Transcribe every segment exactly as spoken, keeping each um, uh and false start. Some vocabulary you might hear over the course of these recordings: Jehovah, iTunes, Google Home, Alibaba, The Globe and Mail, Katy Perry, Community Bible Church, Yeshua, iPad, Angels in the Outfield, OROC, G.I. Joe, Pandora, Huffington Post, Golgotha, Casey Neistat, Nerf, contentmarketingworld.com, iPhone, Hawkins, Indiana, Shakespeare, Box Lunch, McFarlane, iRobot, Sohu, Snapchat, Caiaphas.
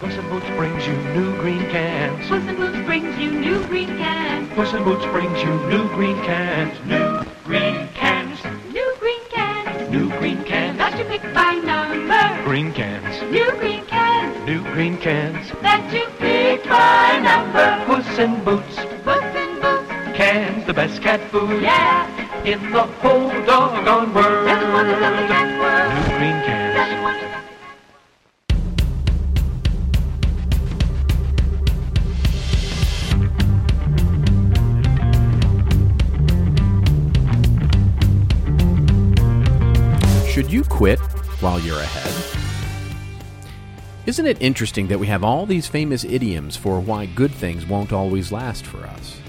Puss and Boots brings you new green cans. Puss and Boots brings you new green cans. Puss and Boots brings you new green cans. New green cans. New green cans. New green cans. Got to pick by number. Green cans. New green cans. New green cans. That you pick by number. Puss and Boots. Puss and Boots. Cans, the best cat food. Yeah. In the whole doggone world. That's one of the only cats world. New green cans. That's one of the Should you quit while you're ahead? Isn't it interesting that we have all these famous idioms for why good things won't always last for us?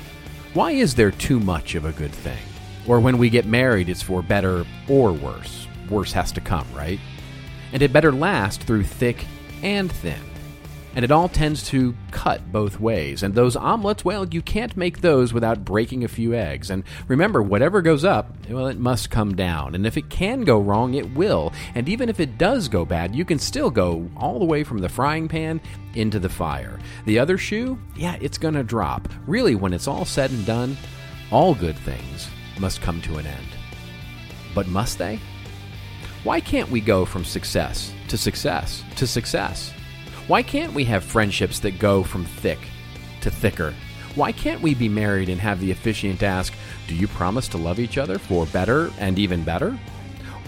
Why is there too much of a good thing? Or when we get married, it's for better or worse. Worse has to come, right? And it better last through thick and thin. And it all tends to cut both ways. And those omelets, well, you can't make those without breaking a few eggs. And remember, whatever goes up, well, it must come down. And if it can go wrong, it will. And even if it does go bad, you can still go all the way from the frying pan into the fire. The other shoe, yeah, it's going to drop. Really, when it's all said and done, all good things must come to an end. But must they? Why can't we go from success to success to success? Why can't we have friendships that go from thick to thicker? Why can't we be married and have the officiant ask, do you promise to love each other for better and even better?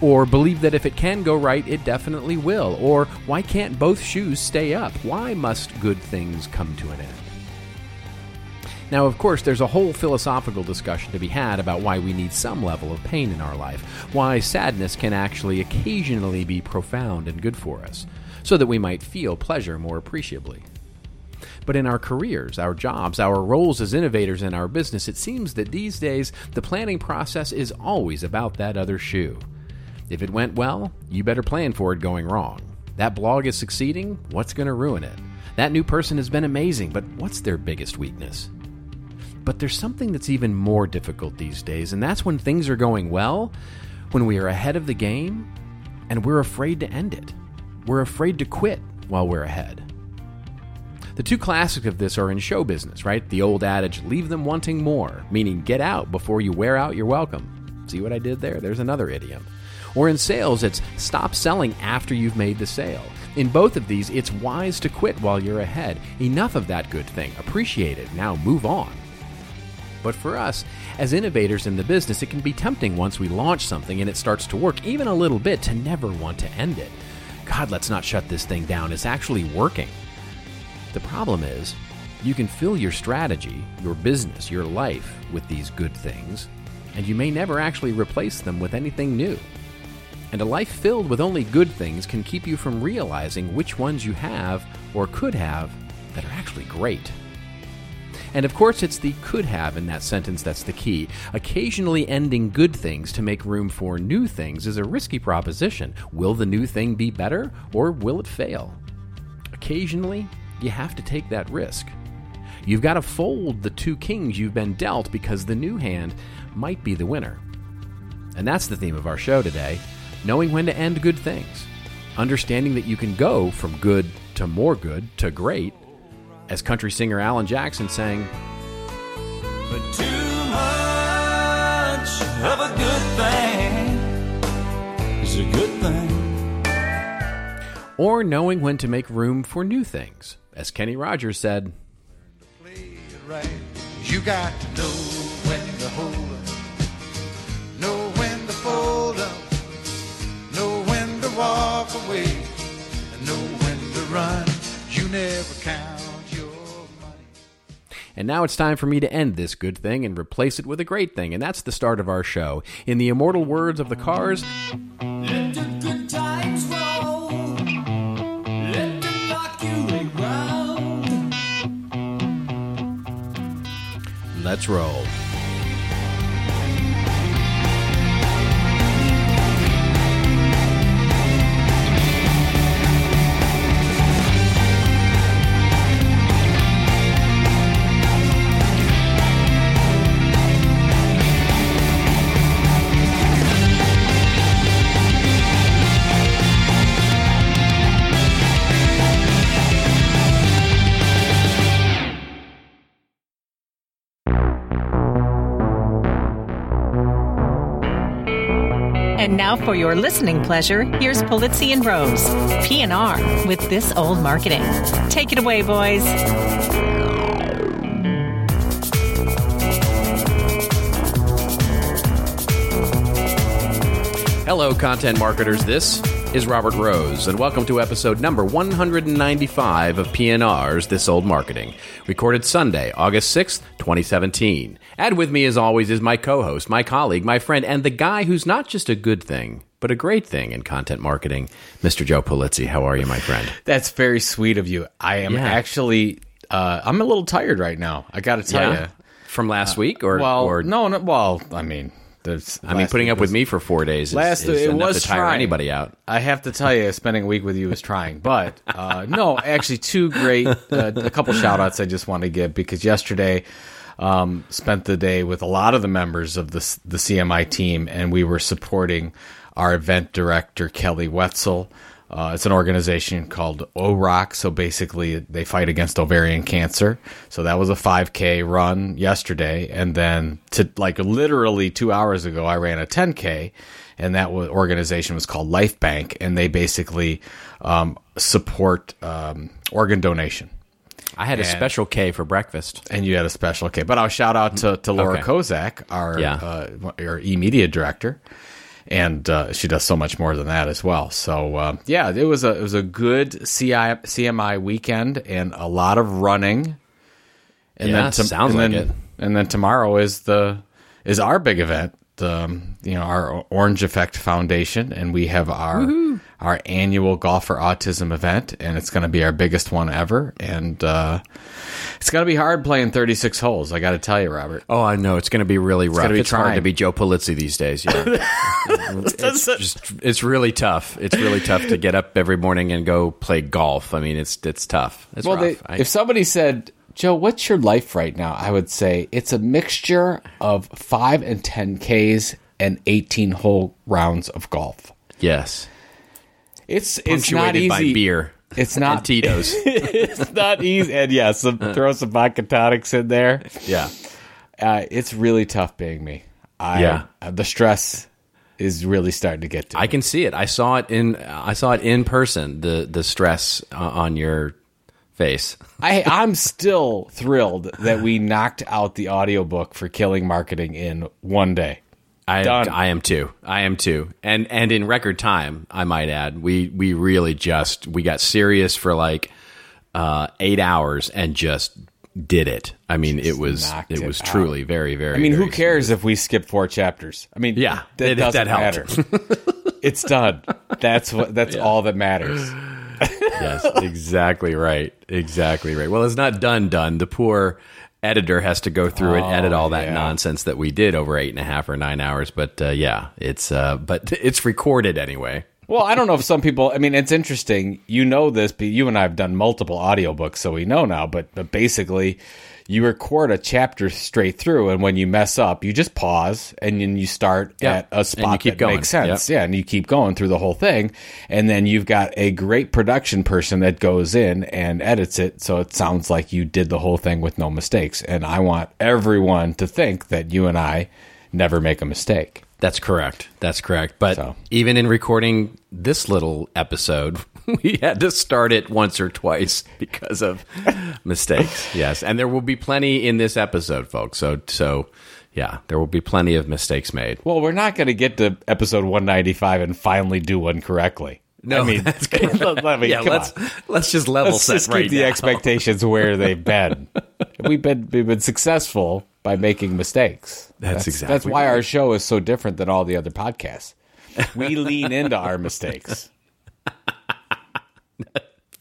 Or believe that if it can go right, it definitely will? Or why can't both shoes stay up? Why must good things come to an end? Now, of course, there's a whole philosophical discussion to be had about why we need some level of pain in our life, why sadness can actually occasionally be profound and good for us, so that we might feel pleasure more appreciably. But in our careers, our jobs, our roles as innovators in our business, it seems that these days the planning process is always about that other shoe. If it went well, you better plan for it going wrong. That blog is succeeding, what's going to ruin it? That new person has been amazing, but what's their biggest weakness? But there's something that's even more difficult these days, and that's when things are going well, when we are ahead of the game, and we're afraid to end it. We're afraid to quit while we're ahead. The two classics of this are in show business, right? The old adage, leave them wanting more, meaning get out before you wear out your welcome. See what I did there? There's another idiom. Or in sales, it's stop selling after you've made the sale. In both of these, it's wise to quit while you're ahead. Enough of that good thing. Appreciate it. Now move on. But for us, as innovators in the business, it can be tempting once we launch something and it starts to work even a little bit to never want to end it. God, let's not shut this thing down. It's actually working. The problem is, you can fill your strategy, your business, your life with these good things, and you may never actually replace them with anything new. And a life filled with only good things can keep you from realizing which ones you have or could have that are actually great. And of course, it's the could have in that sentence that's the key. Occasionally ending good things to make room for new things is a risky proposition. Will the new thing be better or will it fail? Occasionally, you have to take that risk. You've got to fold the two kings you've been dealt because the new hand might be the winner. And that's the theme of our show today, knowing when to end good things, understanding that you can go from good to more good to great. As country singer Alan Jackson sang, but too much of a good thing is a good thing. Or knowing when to make room for new things. As Kenny Rogers said, you got to know when to hold up, know when to fold up, know when to walk away, and know when to run. You never count. And now it's time for me to end this good thing and replace it with a great thing. And that's the start of our show. In the immortal words of the Cars, let the good times roll, let them knock you around. Let's roll. And now for your listening pleasure, here's Polizzi and Rose, P and R with This Old Marketing. Take it away, boys. Hello, content marketers. This is Robert Rose, and welcome to episode number one hundred ninety-five of P and R's This Old Marketing, recorded Sunday, August sixth, twenty seventeen. And with me, as always, is my co-host, my colleague, my friend, and the guy who's not just a good thing, but a great thing in content marketing, Mister Joe Polizzi. How are you, my friend? That's very sweet of you. I am yeah. actually, uh, I'm a little tired right now. I got to tell yeah. you. From last uh, week? or Well, or, no, no, well, I mean... I mean, putting up was, with me for four days is, last, is it enough was to tire trying. anybody out. I have to tell you, spending a week with you is trying. But, uh, no, actually two great, uh, a couple shout-outs I just want to give, because yesterday um, spent the day with a lot of the members of the, the C M I team, and we were supporting our event director, Kelly Wetzel. Uh, it's an organization called O R O C, so basically they fight against ovarian cancer. So that was a five K run yesterday, and then to like literally two hours ago, I ran a ten K, and that was, organization was called Life Bank, and they basically um, support um, organ donation. I had and, a special K for breakfast. And you had a special K. But I'll shout out to, to Laura okay. Kozak, our, yeah. uh, our e-media director. And uh, she does so much more than that as well. So uh, yeah, it was a it was a good C I, C M I weekend and a lot of running. And yeah, then to, sounds and like then, it. And then tomorrow is the is our big event, um, you know, our Orange Effect Foundation, and we have our Woo-hoo. our annual Golf for Autism event, and it's going to be our biggest one ever. And uh, it's going to be hard playing thirty-six holes. I got to tell you, Robert. Oh, I know it's going to be really rough. It's, be it's hard to be Joe Polizzi these days. Yeah. It's just, it's really tough. It's really tough to get up every morning and go play golf. I mean, it's it's tough. It's well, rough. They, I, if somebody said, Joe, what's your life right now? I would say it's a mixture of five and ten Ks and eighteen whole rounds of golf. Yes, it's it's not easy. By beer. It's not and Tito's. It's not easy, and yeah, some, throw some vodka tonics in there. Yeah, uh, it's really tough being me. I, yeah, uh, the stress is really starting to get to me. I can see it. I saw it in I saw it in person, the the stress uh, on your face. I, I'm still thrilled that we knocked out the audiobook for Killing Marketing in one day. I, I am too. I am too. And and in record time, I might add. We we really just we got serious for like uh, eight hours and just did it. I mean, just it was it, it was out. truly very, very I mean, very who cares serious. if we skip four chapters? I mean, yeah, that it, doesn't that matter. It's done. That's what that's yeah. all that matters. Yes, exactly right. Exactly right. Well, it's not done done. The poor editor has to go through oh, and edit all that yeah. nonsense that we did over eight and a half or nine hours. But uh, yeah, it's uh, but it's recorded anyway. Well, I don't know if some people, I mean, it's interesting. You know this, but you and I have done multiple audiobooks, so we know now. But, but basically, you record a chapter straight through, and when you mess up, you just pause, and then you start yep. at a spot that going. makes sense. Yep. Yeah, and you keep going through the whole thing. And then you've got a great production person that goes in and edits it, so it sounds like you did the whole thing with no mistakes. And I want everyone to think that you and I never make a mistake. That's correct. That's correct. But so. even in recording this little episode, we had to start it once or twice because of mistakes. Yes. And there will be plenty in this episode, folks. So, so yeah, there will be plenty of mistakes made. Well, we're not going to get to episode one ninety-five and finally do one correctly. No, I mean, that's let me, yeah, let's on. let's just level let's set just right keep now. The expectations where they've been. We've been we've been successful by making mistakes. That's, that's exactly. That's why right. our show is so different than all the other podcasts. We lean into our mistakes.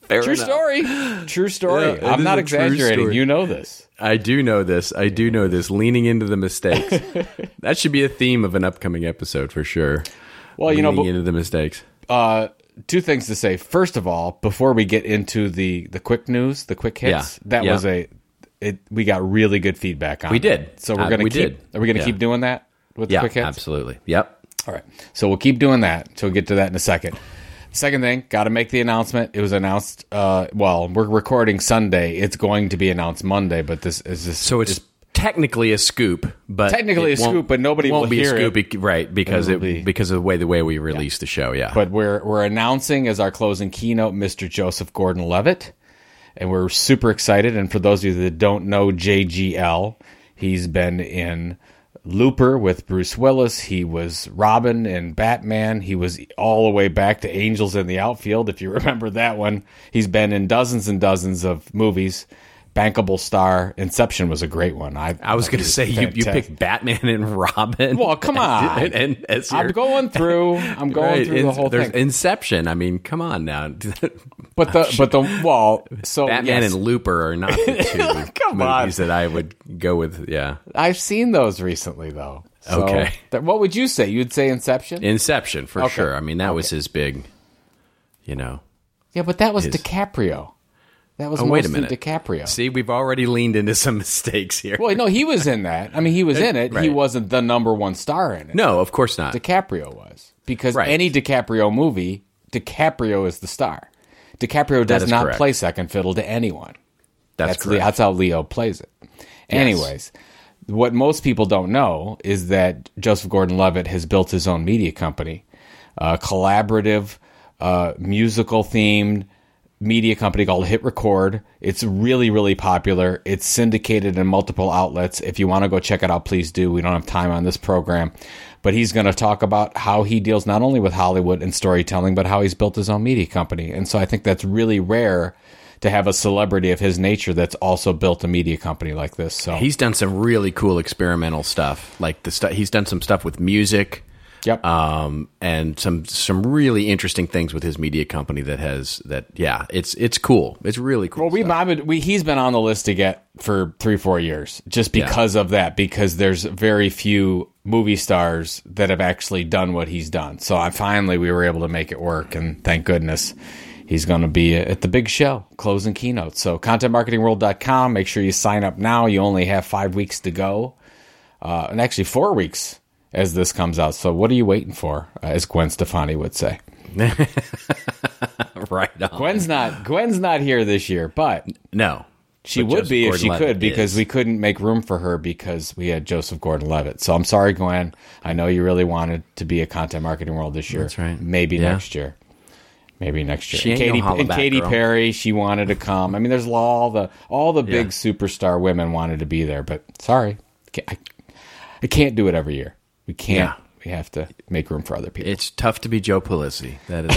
Fair true enough. story. True story. Yeah, I'm not exaggerating. You know this. I do know this. I do know this. Leaning into the mistakes. That should be a theme of an upcoming episode for sure. Well, leaning you know, leaning into the mistakes. Uh, Two things to say. First of all, before we get into the, the quick news, the quick hits, yeah, that yeah. was a it. We got really good feedback on. We did, that. so we're uh, gonna we keep. Did. Are we gonna yeah. keep doing that with the yeah, quick hits? Absolutely. Yep. All right. So we'll keep doing that. So we'll get to that in a second. Second thing, got to make the announcement. It was announced. Uh, well, we're recording Sunday. It's going to be announced Monday, but this is this. So it's. Is, technically a scoop, but technically a scoop, but nobody won't will be hear a scoop, it. Right? Because it, it be. because of the way the way we release yeah. the show, yeah. But we're we're announcing as our closing keynote, Mister Joseph Gordon-Levitt, and we're super excited. And for those of you that don't know J G L, he's been in Looper with Bruce Willis. He was Robin in Batman. He was all the way back to Angels in the Outfield, if you remember that one. He's been in dozens and dozens of movies. Bankable star. Inception was a great one. I I was going to say, you, you picked Batman and Robin. Well, come on. And, and, and I'm going through. I'm going right. through In, the whole there's thing. Inception. I mean, come on now. But the but the well, so Batman yes. and Looper are not the two come movies on. That I would go with. Yeah, I've seen those recently though. So okay, th- what would you say? You'd say Inception. Inception for okay. sure. I mean, that okay. was his big, you know. Yeah, but that was his, DiCaprio. That was oh, wait a minute. DiCaprio. See, we've already leaned into some mistakes here. Well, no, he was in that. I mean, he was in it. Right. He wasn't the number one star in it. No, of course not. DiCaprio was. Because right. any DiCaprio movie, DiCaprio is the star. DiCaprio does not correct. play second fiddle to anyone. That's, that's correct. That's how Leo plays it. Yes. Anyways, what most people don't know is that Joseph Gordon-Levitt has built his own media company, a collaborative, uh, musical-themed media company called Hit Record. It's really, really popular. It's syndicated in multiple outlets. If you want to go check it out, please do. We don't have time on this program. But he's going to talk about how he deals not only with Hollywood and storytelling, but how he's built his own media company. And so I think that's really rare to have a celebrity of his nature that's also built a media company like this. So he's done some really cool experimental stuff. Like the stu- he's done some stuff with music. Yep. Um, and some some really interesting things with his media company that has that. Yeah, it's it's cool. It's really cool. Well, we, Bob, we he's been on the list to get for three, four years just because yeah. of that, because there's very few movie stars that have actually done what he's done. So I finally we were able to make it work. And thank goodness he's going to be at the big show, closing keynote. So content marketing world dot com. Make sure you sign up now. You only have five weeks to go uh, and actually four weeks. As this comes out. So what are you waiting for? As Gwen Stefani would say. Right on. Gwen's not, Gwen's not here this year, but no, she but would Joseph be if she could, because is. we couldn't make room for her because we had Joseph Gordon-Levitt. So I'm sorry, Gwen. I know you really wanted to be a Content Marketing World this year. That's right. Maybe yeah. next year. Maybe next year. She and Katie, no and back, Katy girl. Perry, she wanted to come. I mean, there's all the, all the big yeah. superstar women wanted to be there, but sorry. I, I can't do it every year. We can't. Yeah. We have to make room for other people. It's tough to be Joe Pulisi. That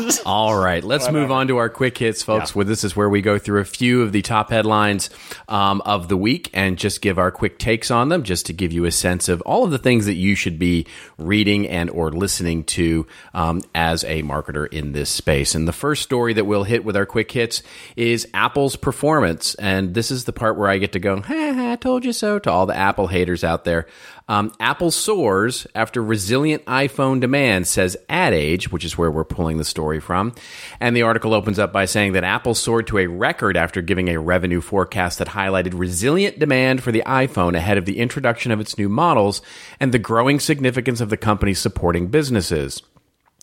is. All right. Let's Whatever. move on to our quick hits, folks. Yeah. Well, this is where we go through a few of the top headlines um, of the week and just give our quick takes on them, just to give you a sense of all of the things that you should be reading and or listening to um, as a marketer in this space. And the first story that we'll hit with our quick hits is Apple's performance. And this is the part where I get to go, ha, ha, I told you so, to all the Apple haters out there. Um, Apple soars after resilient iPhone demand, says Ad Age, which is where we're pulling the story from. And the article opens up by saying that Apple soared to a record after giving a revenue forecast that highlighted resilient demand for the iPhone ahead of the introduction of its new models and the growing significance of the company's supporting businesses.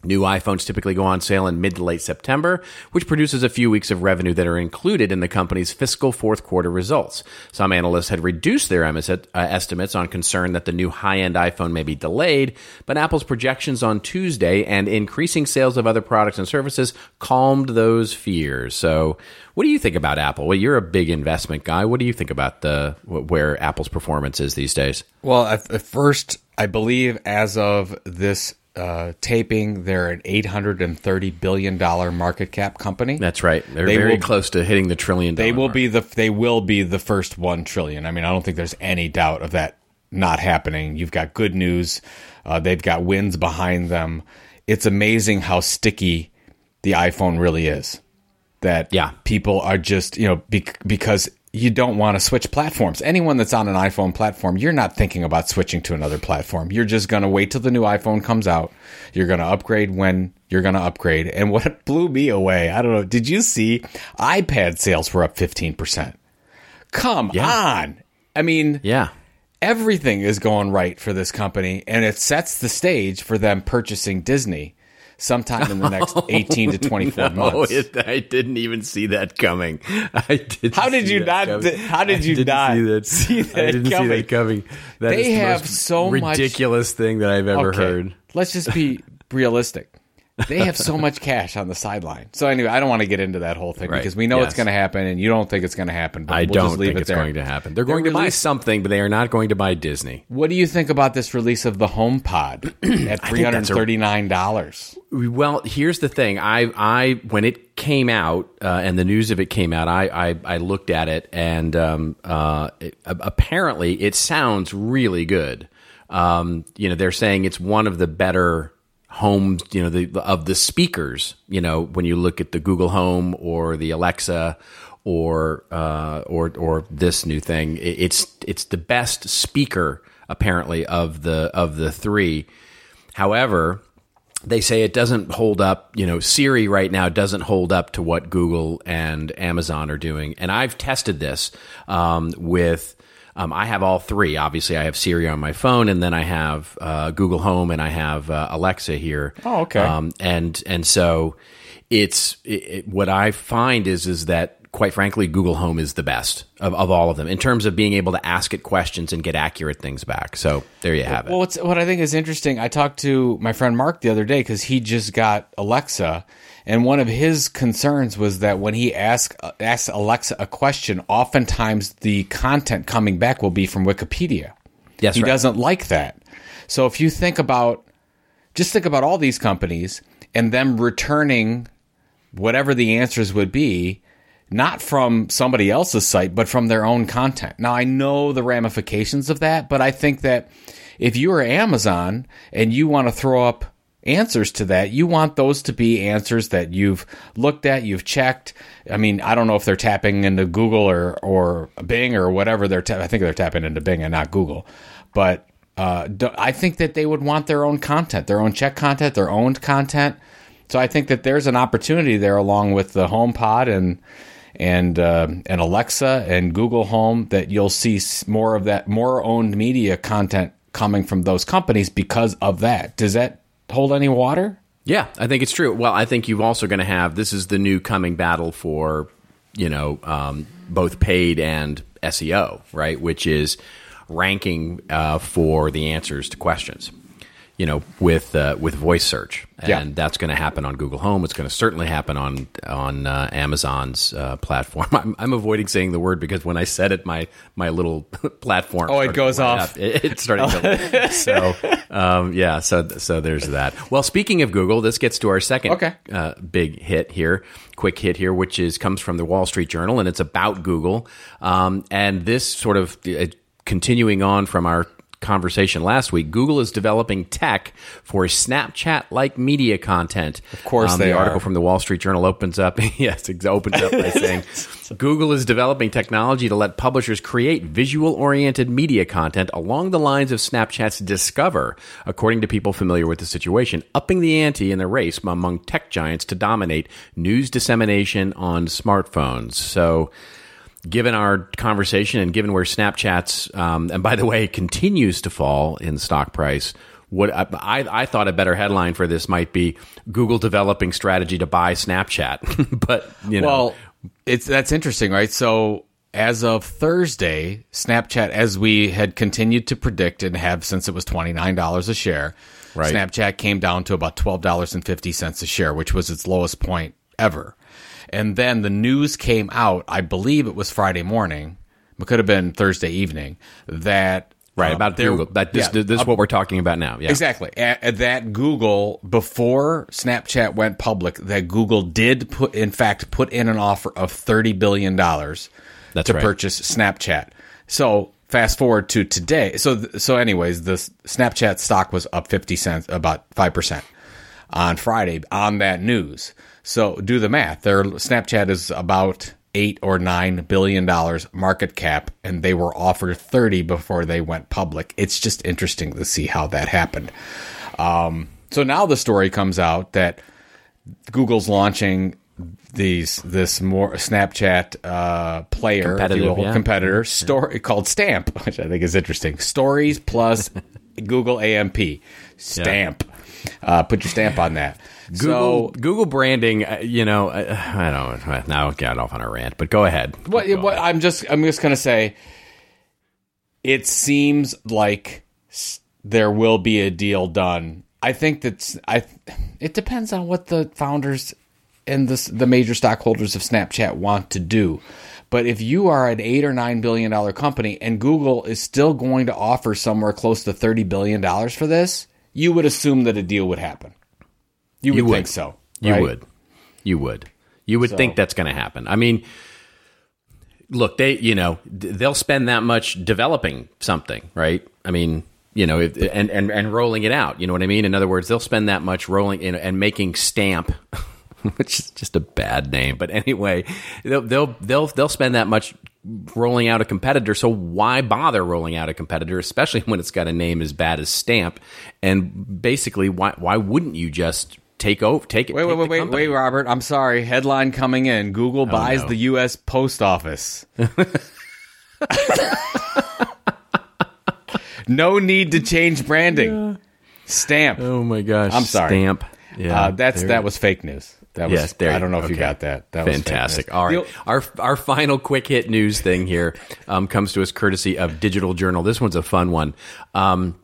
New iPhones typically go on sale in mid to late September, which produces a few weeks of revenue that are included in the company's fiscal fourth quarter results. Some analysts had reduced their estimates on concern that the new high-end iPhone may be delayed, but Apple's projections on Tuesday and increasing sales of other products and services calmed those fears. So what do you think about Apple? Well, you're a big investment guy. What do you think about the where Apple's performance is these days? Well, at first, I believe as of this Uh, taping, they're an eight hundred thirty billion dollars market cap company. That's right. They're they very will, close to hitting the trillion dollar. They will mark. be the they will be the first one trillion dollars. I mean, I don't think there's any doubt of that not happening. You've got good news. Uh, they've got wins behind them. It's amazing how sticky the iPhone really is. That yeah. people are just, you know, bec- because you don't want to switch platforms. Anyone that's on an iPhone platform, you're not thinking about switching to another platform. You're just going to wait till the new iPhone comes out. You're going to upgrade when you're going to upgrade. And what blew me away, I don't know, did you see iPad sales were up fifteen percent? Come yeah. on. I mean, yeah, everything is going right for this company, and it sets the stage for them purchasing Disney. sometime in the next eighteen to twenty-four no, months. It, I didn't even see that coming. I did. How did you not? Di- how did I you not see that, see that? I didn't coming. see that coming. That they is the have most so ridiculous much, thing that I've ever okay, heard. Let's just be realistic. They have so much cash on the sideline. So anyway, I don't want to get into that whole thing right. because we know yes. it's going to happen, and you don't think it's going to happen. But I we'll don't just leave think it it's there. going to happen. They're, They're going to release- buy something, but they are not going to buy Disney. What do you think about this release of the HomePod at three hundred thirty-nine dollars? A- well, here's the thing. I, I when it came out uh, and the news of it came out, I, I, I looked at it, and um, uh, it, apparently it sounds really good. Um, you know, they're saying it's one of the better homes, you know, the of the speakers, you know, when you look at the Google Home or the Alexa or uh, or or this new thing, it's it's the best speaker apparently of the of the three. However, they say it doesn't hold up. You know, Siri right now doesn't hold up to what Google and Amazon are doing. And I've tested this um, with. Um, I have all three. Obviously, I have Siri on my phone, and then I have uh, Google Home, and I have uh, Alexa here. Oh, okay. Um, and and so it's it, it, what I find is is that quite frankly, Google Home is the best of, of all of them in terms of being able to ask it questions and get accurate things back. So there you have it. Well, it's, what I think is interesting, I talked to my friend Mark the other day because he just got Alexa. And one of his concerns was that when he asks asks Alexa a question, oftentimes the content coming back will be from Wikipedia. Yes, he right. doesn't like that. So if you think about, just think about all these companies and them returning whatever the answers would be, not from somebody else's site, but from their own content. Now, I know the ramifications of that, but I think that if you are Amazon and you want to throw up answers to that, you want those to be answers that you've looked at, you've checked. I mean, I don't know if they're tapping into Google or or Bing or whatever. They're ta- I think they're tapping into Bing and not Google. But uh, do- I think that they would want their own content, their own check content, their own content. So I think that there's an opportunity there along with the HomePod and and uh, and Alexa and Google Home that you'll see more of that, more owned media content coming from those companies because of that. Does that hold any water? Yeah, I think it's true. Well, I think you're also going to have, this is the new coming battle for, you know, um, both paid and S E O, right? Which is ranking uh, for the answers to questions, you know, with uh, with voice search. And yeah. that's going to happen on Google Home. It's going to certainly happen on on uh, Amazon's uh, platform. I'm, I'm avoiding saying the word because when I said it, my my little platform. Oh, it goes off. It, it's starting to. So, um, yeah, so so there's that. Well, speaking of Google, this gets to our second okay. uh, big hit here, quick hit here, which is comes from the Wall Street Journal, and it's about Google. Um, and this sort of uh, continuing on from our conversation last week, Google is developing tech for Snapchat-like media content. Of course um, they the are. The article from the Wall Street Journal opens up, yes, it opens up by saying, Google is developing technology to let publishers create visual-oriented media content along the lines of Snapchat's Discover, according to people familiar with the situation, upping the ante in the race among tech giants to dominate news dissemination on smartphones. So, given our conversation and given where Snapchat's, um, and by the way, continues to fall in stock price, what I, I thought a better headline for this might be Google developing strategy to buy Snapchat. But, you know. Well, it's, that's interesting, right? So as of Thursday, Snapchat, as we had continued to predict and have since it was twenty-nine dollars a share, right. Snapchat came down to about twelve dollars and fifty cents a share, which was its lowest point ever. And then the news came out, I believe it was Friday morning, it could have been Thursday evening, that... Right, um, about there, Google. That this, yeah, this is what we're talking about now. Yeah. Exactly. At, that Google, before Snapchat went public, that Google did, put, in fact, put in an offer of thirty billion dollars That's to right. purchase Snapchat. So fast forward to today. So, so anyways, the Snapchat stock was up fifty cents, about five percent on Friday on that news. So do the math. Their Snapchat is about eight or nine billion dollars market cap, and they were offered thirty before they went public. It's just interesting to see how that happened. Um, so now the story comes out that Google's launching these this more Snapchat uh, player, competitive, if you will, yeah. competitor story yeah. called Stamp, which I think is interesting. Stories plus Google A M P Stamp. Yeah. Uh, put your stamp on that. Google, so Google branding, you know, I, I don't now got off on a rant, but go ahead. What, go what ahead. I'm just I'm just going to say, it seems like there will be a deal done. I think that's I. It depends on what the founders and the the major stockholders of Snapchat want to do. But if you are an eight or nine billion dollar company and Google is still going to offer somewhere close to thirty billion dollars for this, you would assume that a deal would happen. You would, you would. think so. Right? You would. You would. You would so. think that's going to happen. I mean, look, they you know they'll spend that much developing something, right? I mean, you know, if, and and and rolling it out. You know what I mean? In other words, they'll spend that much rolling in and making Stamp. Which is just a bad name, but anyway, they'll they'll they'll they'll spend that much rolling out a competitor. So why bother rolling out a competitor, especially when it's got a name as bad as Stamp? And basically, why why wouldn't you just take over? Take it. Wait, wait, wait, wait, wait, Robert. I'm sorry. Headline coming in: Google buys oh, no. the U S Post Office. No need to change branding. Yeah. Stamp. Oh my gosh. I'm sorry. Stamp. Yeah, uh, that's that was fake news. That was, yes, there I don't know go. if you okay. got that. That Fantastic. was fantastic. All right. Our our final quick hit news thing here um, comes to us courtesy of Digital Journal. This one's a fun one. Um,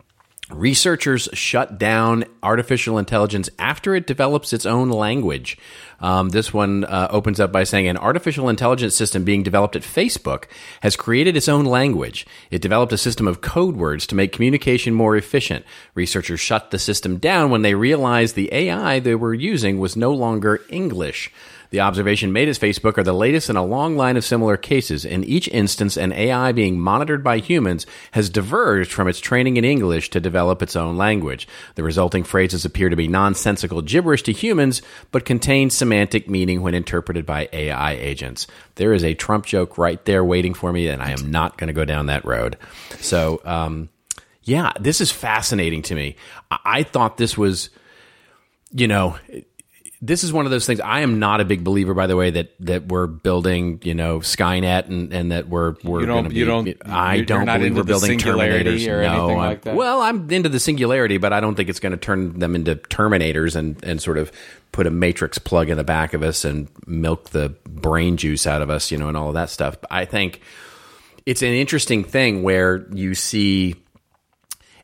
researchers shut down artificial intelligence after it develops its own language. Um, this one uh, opens up by saying an artificial intelligence system being developed at Facebook has created its own language. It developed a system of code words to make communication more efficient. Researchers shut the system down when they realized the A I they were using was no longer English. The observation made at Facebook are the latest in a long line of similar cases. In each instance, an A I being monitored by humans has diverged from its training in English to develop its own language. The resulting phrases appear to be nonsensical gibberish to humans, but contain semantics. Semantic meaning when interpreted by A I agents. There is a Trump joke right there waiting for me, and I am not going to go down that road. So, um, yeah, this is fascinating to me. I-, I thought this was, you know, this is one of those things. I am not a big believer, by the way, that that we're building, you know, Skynet and, and that we're we're going to be. You don't, I don't believe we're building Terminators or no, anything like that. Well, I'm into the singularity, but I don't think it's going to turn them into Terminators and and sort of put a matrix plug in the back of us and milk the brain juice out of us, you know, and all of that stuff. But I think it's an interesting thing where you see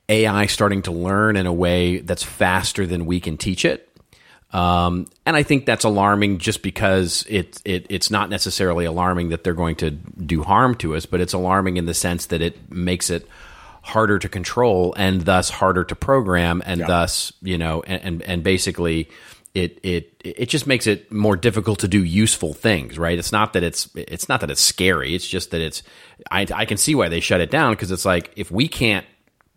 A I starting to learn in a way that's faster than we can teach it. Um, and I think that's alarming just because it, it it's not necessarily alarming that they're going to do harm to us, but it's alarming in the sense that it makes it harder to control and thus harder to program and yeah. thus, you know, and, and, and basically it, it, it just makes it more difficult to do useful things, right? It's not that it's, it's not that it's scary. It's just that it's, I, I can see why they shut it down. 'Cause it's like, if we can't,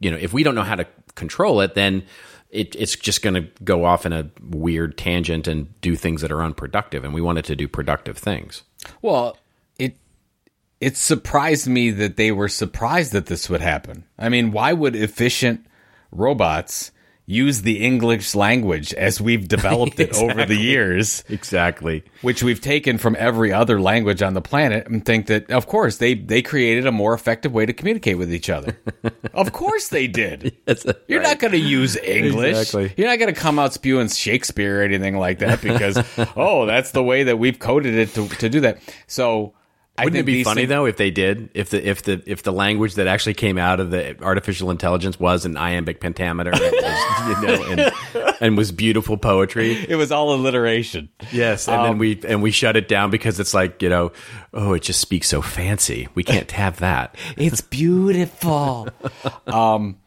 you know, if we don't know how to control it, then It, it's just going to go off in a weird tangent and do things that are unproductive, and we want it to do productive things. Well, it it surprised me that they were surprised that this would happen. I mean, why would efficient robots use the English language as we've developed it exactly. over the years? Exactly. Which we've taken from every other language on the planet and think that, of course, they, they created a more effective way to communicate with each other. Of course they did. Yes, You're right. not going to use English. Exactly. You're not going to come out spewing Shakespeare or anything like that because, oh, that's the way that we've coded it to, to do that. So... Wouldn't it be funny things- though if they did? If the if the if the language that actually came out of the artificial intelligence was an iambic pentameter, and, was, you know, and, and was beautiful poetry. It was all alliteration. Yes, and um, then we and we shut it down because it's like you know, oh, it just speaks so fancy. We can't have that. It's beautiful. um,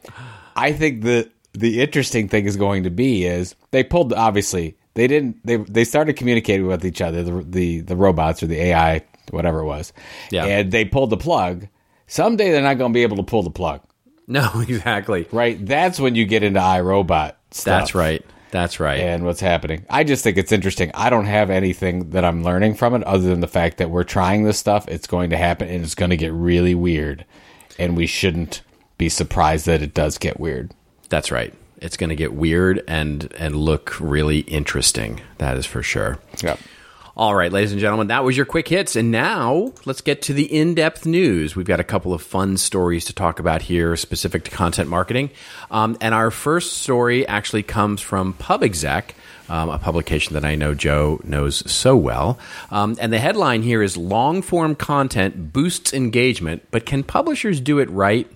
I think the the interesting thing is going to be is they pulled obviously they didn't they they started communicating with each other the the, the robots or the A I. Whatever it was, yeah. And they pulled the plug. Someday they're not going to be able to pull the plug. No, exactly. Right? That's when you get into iRobot stuff. That's right. That's right. And what's happening. I just think it's interesting. I don't have anything that I'm learning from it other than the fact that we're trying this stuff. It's going to happen, and it's going to get really weird. And we shouldn't be surprised that it does get weird. That's right. It's going to get weird and, and look really interesting. That is for sure. Yep. All right, ladies and gentlemen, that was your quick hits. And now let's get to the in-depth news. We've got a couple of fun stories to talk about here specific to content marketing. Um, and our first story actually comes from PubExec, um, a publication that I know Joe knows so well. Um, and the headline here is long-form content boosts engagement, but can publishers do it right?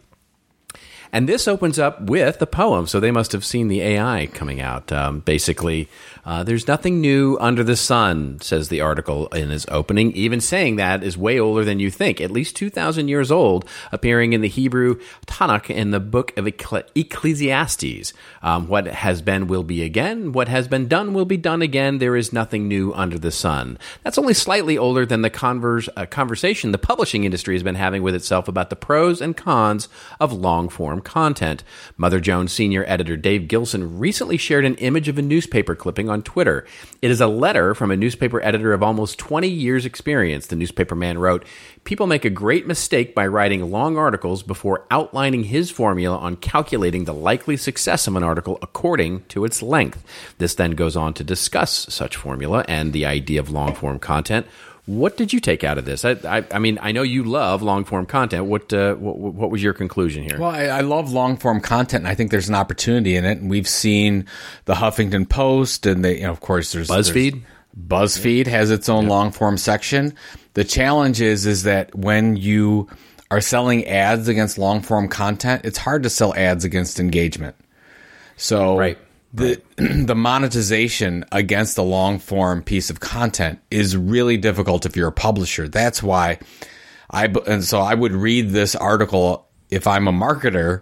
And this opens up with a poem, so they must have seen the A I coming out. Um, basically, uh, there's nothing new under the sun, says the article in its opening. Even saying that is way older than you think, at least two thousand years old, appearing in the Hebrew Tanakh in the book of Ecclesi- Ecclesiastes. Um, what has been will be again. What has been done will be done again. There is nothing new under the sun. That's only slightly older than the converse, uh, conversation the publishing industry has been having with itself about the pros and cons of long-form content. Mother Jones senior editor Dave Gilson recently shared an image of a newspaper clipping on Twitter. It is a letter from a newspaper editor of almost twenty years' experience. The newspaper man wrote, "People make a great mistake by writing long articles before outlining his formula on calculating the likely success of an article according to its length." This then goes on to discuss such formula and the idea of long-form content. What did you take out of this? I, I, I mean, I know you love long-form content. What, uh, what what was your conclusion here? Well, I, I love long-form content, and I think there's an opportunity in it. And we've seen the Huffington Post, and they, you know, of course, there's BuzzFeed. There's, BuzzFeed has its own yeah. long-form section. The challenge is is that when you are selling ads against long-form content, it's hard to sell ads against engagement. So right. The the monetization against the long-form piece of content is really difficult if you're a publisher. That's why I and so I would read this article if I'm a marketer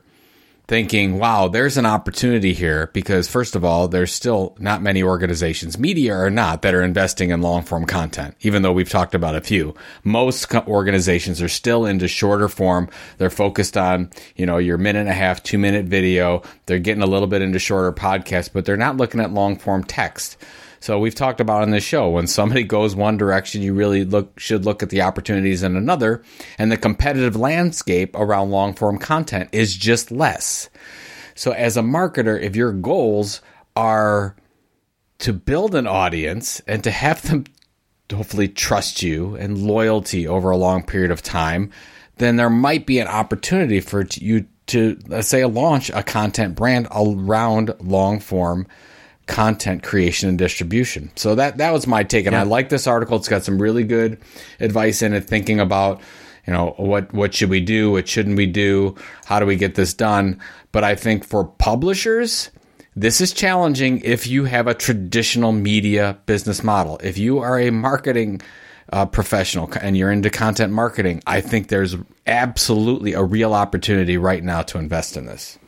thinking, wow, there's an opportunity here, because first of all, there's still not many organizations, media or not, that are investing in long-form content, even though we've talked about a few. Most organizations are still into shorter form. They're focused on, you know, your minute and a half, two-minute video. They're getting a little bit into shorter podcasts, but they're not looking at long-form text. So we've talked about on this show, when somebody goes one direction, you really look should look at the opportunities in another, and the competitive landscape around long-form content is just less. So as a marketer, if your goals are to build an audience and to have them hopefully trust you and loyalty over a long period of time, then there might be an opportunity for you to, let's say, launch a content brand around long-form content. Content creation and distribution. So that that was my take, and yeah. I like this article. It's got some really good advice in it, thinking about, you know, what what should we do, what shouldn't we do, how do we get this done. But I think for publishers, this is challenging if you have a traditional media business model. If you are a marketing uh, professional and you're into content marketing, I think there's absolutely a real opportunity right now to invest in this.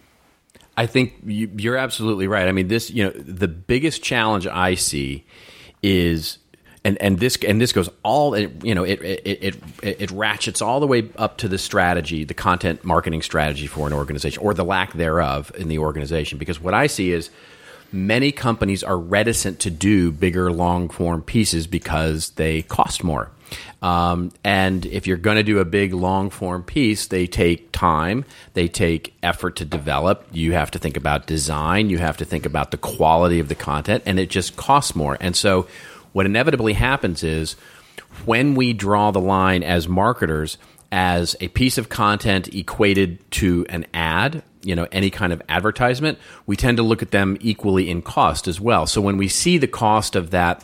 I think you're absolutely right. I mean, this, you know, the biggest challenge I see is, and, and this and this goes all, you know, it it it it ratchets all the way up to the strategy, the content marketing strategy for an organization, or the lack thereof in the organization. Because what I see is many companies are reticent to do bigger, long-form pieces because they cost more. Um, and if you're going to do a big long form piece, they take time, they take effort to develop. You have to think about design. You have to think about the quality of the content, and it just costs more. And so what inevitably happens is when we draw the line as marketers as a piece of content equated to an ad, you know, any kind of advertisement, we tend to look at them equally in cost as well. So when we see the cost of that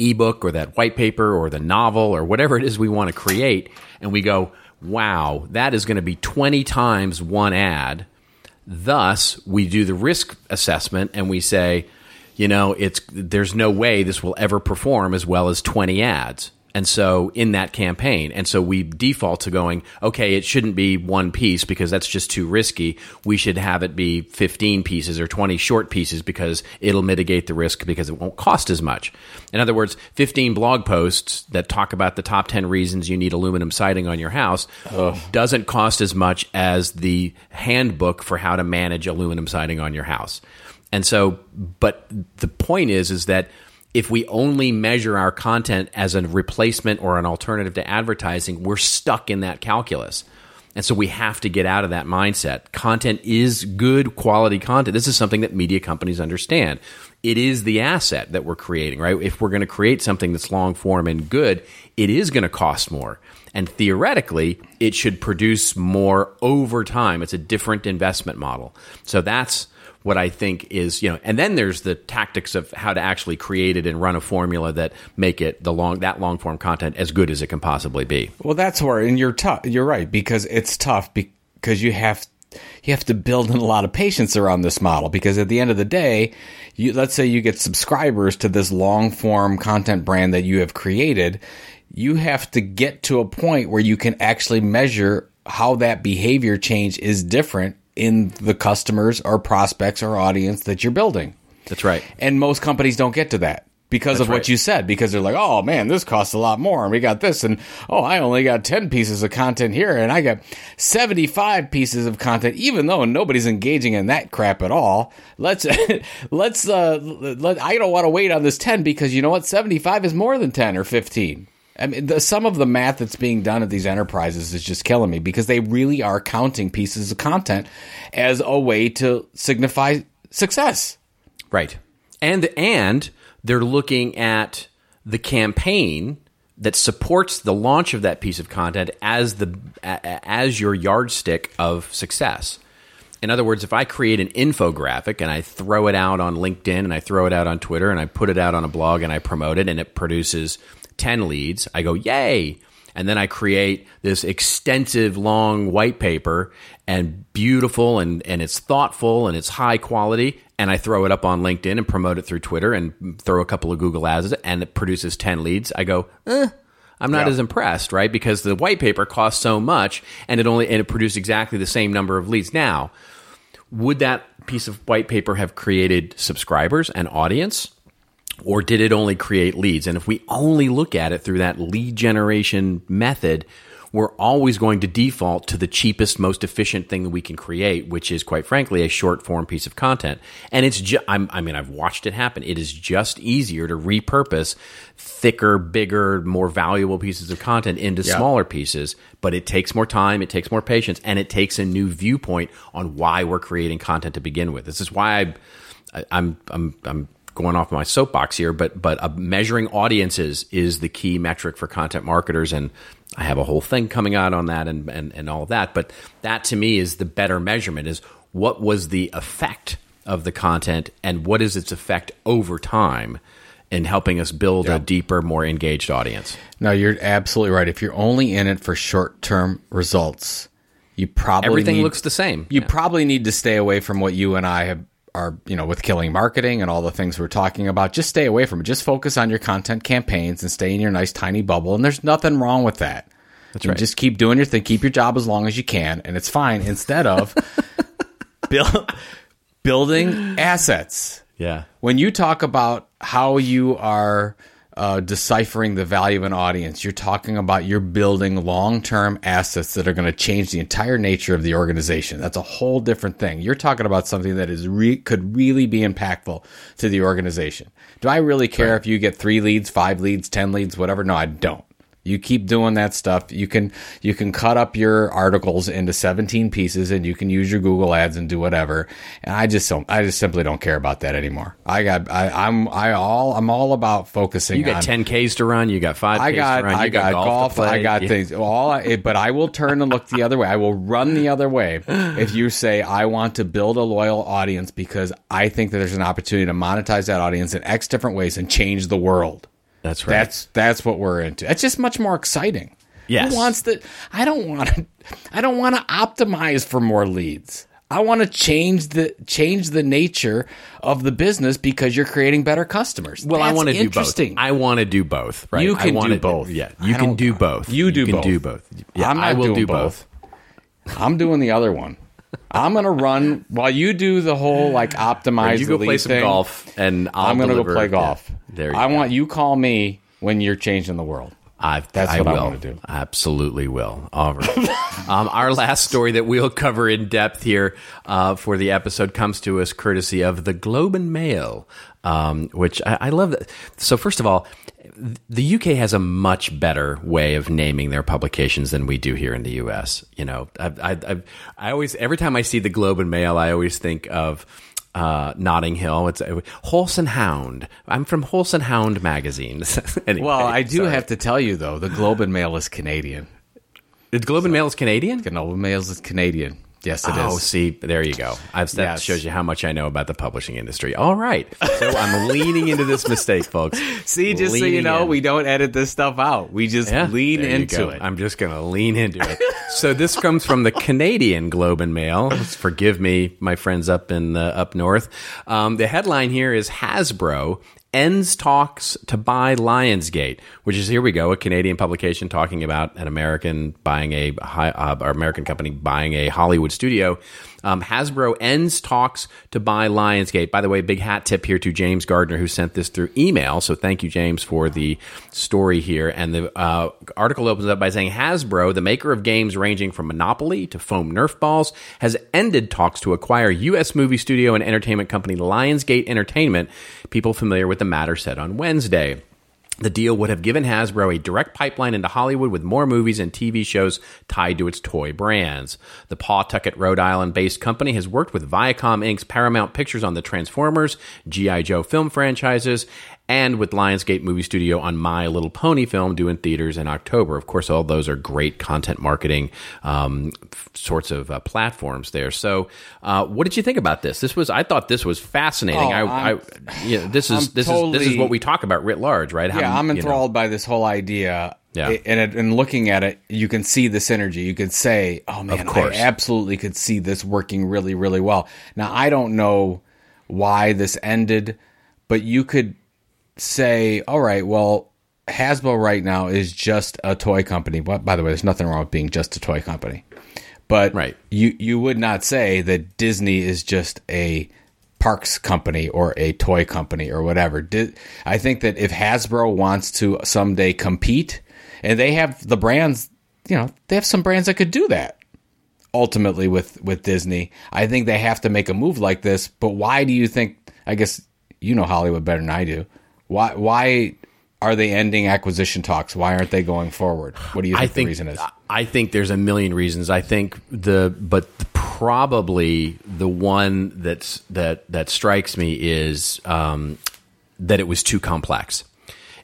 ebook or that white paper or the novel or whatever it is we want to create, and we go, wow, that is going to be twenty times one ad. Thus, we do the risk assessment and we say, you know, it's there's no way this will ever perform as well as twenty ads. And so in that campaign, and so we default to going, okay, it shouldn't be one piece because that's just too risky. We should have it be fifteen pieces or twenty short pieces because it'll mitigate the risk because it won't cost as much. In other words, fifteen blog posts that talk about the top ten reasons you need aluminum siding on your house oh. doesn't cost as much as the handbook for how to manage aluminum siding on your house. And so, but the point is, is that if we only measure our content as a replacement or an alternative to advertising, we're stuck in that calculus. And so we have to get out of that mindset. Content is good quality content. This is something that media companies understand. It is the asset that we're creating, right? If we're going to create something that's long form and good, it is going to cost more. And theoretically, it should produce more over time. It's a different investment model. So that's what I think is, you know, and then there's the tactics of how to actually create it and run a formula that make it the long, that long form content as good as it can possibly be. Well, that's where, and you're tough. You're right, because it's tough because you have you have to build in a lot of patience around this model, because at the end of the day, you, let's say you get subscribers to this long form content brand that you have created. You have to get to a point where you can actually measure how that behavior change is different in the customers or prospects or audience that you're building. That's right. And most companies don't get to that because That's of what right. you said, because they're like, oh man, this costs a lot more. And we got this. And oh, I only got ten pieces of content here. And I got seventy-five pieces of content, even though nobody's engaging in that crap at all. Let's, let's, uh, let, I don't want to wait on this ten, because you know what? seventy-five is more than ten or fifteen. I mean, the, some of the math that's being done at these enterprises is just killing me, because they really are counting pieces of content as a way to signify success. Right. And and they're looking at the campaign that supports the launch of that piece of content as the as your yardstick of success. In other words, if I create an infographic and I throw it out on LinkedIn and I throw it out on Twitter and I put it out on a blog and I promote it and it produces ten leads, I go, yay. And then I create this extensive, long white paper, and beautiful, and, and it's thoughtful, and it's high quality, and I throw it up on LinkedIn and promote it through Twitter and throw a couple of Google ads, and it produces ten leads. I go, eh, I'm not yeah. as impressed, right? Because the white paper costs so much, and it only and it produced exactly the same number of leads. Now, would that piece of white paper have created subscribers and audience? Or did it only create leads? And if we only look at it through that lead generation method, we're always going to default to the cheapest, most efficient thing that we can create, which is, quite frankly, a short-form piece of content. And it's just, I mean, I've watched it happen. It is just easier to repurpose thicker, bigger, more valuable pieces of content into yeah. smaller pieces, but it takes more time, it takes more patience, and it takes a new viewpoint on why we're creating content to begin with. This is why I, I, I'm, I'm, I'm, going off my soapbox here, but but uh, measuring audiences is the key metric for content marketers, and I have a whole thing coming out on that and, and, and all of that, but that to me is the better measurement, is what was the effect of the content and what is its effect over time in helping us build yep. a deeper, more engaged audience. No, you're absolutely right. If you're only in it for short-term results, you probably Everything need, looks the same. You yeah. probably need to stay away from what you and I have are, you know, with killing marketing and all the things we're talking about. Just stay away from it. Just focus on your content campaigns and stay in your nice tiny bubble. And there's nothing wrong with that. That's right. Just keep doing your thing. Keep your job as long as you can. And it's fine. Instead of build, building assets. Yeah. When you talk about how you are uh, deciphering the value of an audience, you're talking about you're building long-term assets that are going to change the entire nature of the organization. That's a whole different thing. You're talking about something that is re- could really be impactful to the organization. Do I really care right. if you get three leads, five leads, ten leads, whatever? No, I don't. You keep doing that stuff. You can you can cut up your articles into seventeen pieces, and you can use your Google ads and do whatever. And I just don't. I just simply don't care about that anymore. I got. I, I'm. I all. I'm all about focusing. You got ten Ks to run. You got five. I got. Ks to run, you I got, got golf. golf I got yeah. things. All. I, but I will turn and look the other way. I will run the other way if you say I want to build a loyal audience because I think that there's an opportunity to monetize that audience in X different ways and change the world. That's right. That's that's what we're into. That's just much more exciting. Yes. Who wants the, I don't want to. I don't want to optimize for more leads. I want to change the change the nature of the business because you're creating better customers. Well, that's I want to do both. I want to do both. Right? You can I wanna, do both. Yeah. You can do both. You do you can both. Do both. Yeah, I'm not I will doing do both. both. I'm doing the other one. I'm gonna run while you do the whole like optimize. Or you go play some thing, golf, and I'll I'm gonna deliver. go play golf. Yeah. There you I go. want you call me when you're changing the world. I've, That's I what will. I want to do. Absolutely will. All right. um, our last story that we'll cover in depth here uh, for the episode comes to us courtesy of The Globe and Mail, um, which I, I love. That. So first of all, the U K has a much better way of naming their publications than we do here in the U S. You know, I, I, I, I always, every time I see The Globe and Mail, I always think of uh, Notting Hill. It's uh, Horse and Hound. I'm from Horse and Hound magazine. anyway, well, I do sorry. have to tell you though, The Globe and Mail is Canadian. The Globe so, and Mail is Canadian. The Globe and Mail is Canadian. Yes, it oh, is. Oh, see, there you go. I've, that yes. shows you how much I know about the publishing industry. All right. So I'm leaning into this mistake, folks. See, just leaning so you know, in. We don't edit this stuff out. We just yeah, lean into it. I'm just going to lean into it. So this comes from the Canadian Globe and Mail. Forgive me, my friends up in the, up north. Um, the headline here is Hasbro ends talks to buy Lionsgate, which is, here we go, a Canadian publication talking about an American buying a uh, or American company buying a Hollywood studio. Um, Hasbro ends talks to buy Lionsgate. By the way, big hat tip here to James Gardner, who sent this through email. So thank you, James, for the story here. And the uh, article opens up by saying Hasbro, the maker of games ranging from Monopoly to foam Nerf balls, has ended talks to acquire U S movie studio and entertainment company Lionsgate Entertainment. People familiar with the matter said on Wednesday. The deal would have given Hasbro a direct pipeline into Hollywood with more movies and T V shows tied to its toy brands. The Pawtucket, Rhode Island-based company has worked with Viacom Incorporated's Paramount Pictures on the Transformers, G I. Joe film franchises, and with Lionsgate Movie Studio on My Little Pony film due in theaters in October. Of course, all those are great content marketing um, f- sorts of uh, platforms there. So, uh, what did you think about this? This was I thought this was fascinating. Oh, I, I you know, this is I'm this totally, is this is what we talk about writ large, right? How, yeah, I'm enthralled you know. by this whole idea. Yeah, it, and, it, and looking at it, you can see the synergy. You could say, "Oh man, I absolutely could see this working really, really well." Now, I don't know why this ended, but you could say, all right, well, Hasbro right now is just a toy company. But by the way, there's nothing wrong with being just a toy company. But right. you, you would not say that Disney is just a parks company or a toy company or whatever. Di- I think that if Hasbro wants to someday compete, and they have the brands, you know, they have some brands that could do that ultimately with, with Disney. I think they have to make a move like this. But why do you think, I guess you know Hollywood better than I do, Why Why are they ending acquisition talks? Why aren't they going forward? What do you think, I think the reason is? I think there's a million reasons. I think the but probably the one that's that that strikes me is um, that it was too complex.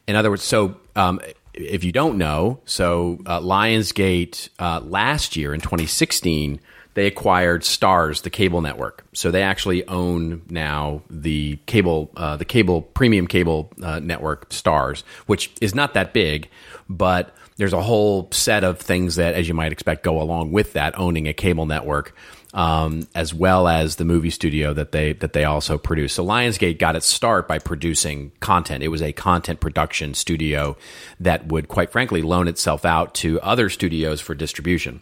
In other words, so um, if you don't know, so uh, Lionsgate uh, last year in twenty sixteen. They acquired Starz, the cable network. So they actually own now the cable, uh, the cable premium cable uh, network Starz, which is not that big, but there's a whole set of things that, as you might expect, go along with that owning a cable network, um, as well as the movie studio that they that they also produce. So Lionsgate got its start by producing content. It was a content production studio that would, quite frankly, loan itself out to other studios for distribution.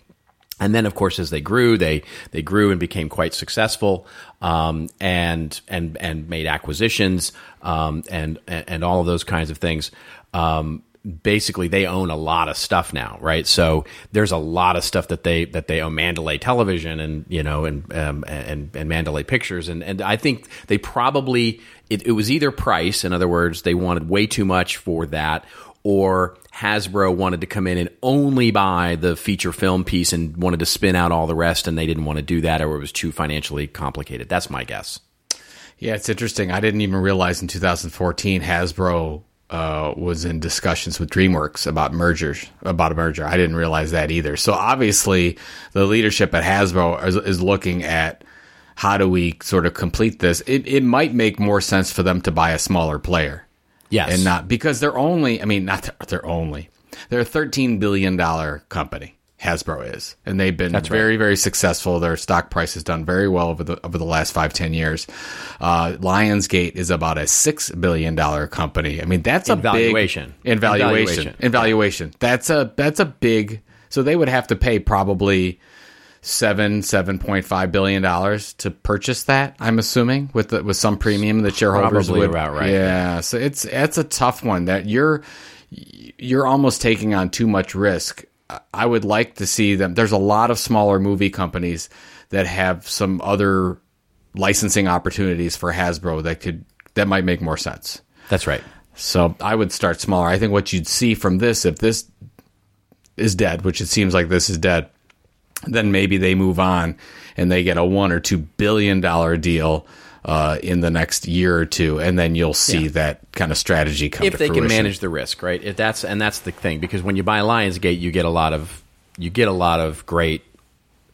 And then, of course, as they grew, they they grew and became quite successful, um, and and and made acquisitions, um, and and all of those kinds of things. Um, basically, they own a lot of stuff now, right? So there's a lot of stuff that they that they own, Mandalay Television, and you know, and um, and and Mandalay Pictures, and and I think they probably it, it was either price, in other words, they wanted way too much for that, or Hasbro wanted to come in and only buy the feature film piece and wanted to spin out all the rest, and they didn't want to do that, or it was too financially complicated. That's my guess. Yeah, it's interesting. I didn't even realize in two thousand fourteen Hasbro uh, was in discussions with DreamWorks about mergers, about a merger. I didn't realize that either. So obviously the leadership at Hasbro is, is looking at how do we sort of complete this. It, it might make more sense for them to buy a smaller player. Yes. And not because they're only, I mean, not they're only, they're a thirteen billion dollars company, Hasbro is. And they've been That's very, right. very successful. Their stock price has done very well over the over the last five, ten years. Uh, Lionsgate is about a six billion dollars company. I mean, that's in a valuation. big... In valuation. In valuation. In valuation. That's a, that's a big... So they would have to pay probably seven, seven point five billion dollars to purchase that, I'm assuming, with the, with some premium that shareholders probably would. About right. Yeah, so it's it's a tough one that you're you're almost taking on too much risk. I would like to see them. There's a lot of smaller movie companies that have some other licensing opportunities for Hasbro that could that might make more sense. That's right. So I would start smaller. I think what you'd see from this, if this is dead, which it seems like this is dead, then maybe they move on and they get a one or two billion dollar deal uh, in the next year or two, and then you'll see yeah. that kind of strategy come if to fruition. If they can manage the risk, right? If that's and that's the thing, because when you buy Lionsgate, you get a lot of you get a lot of great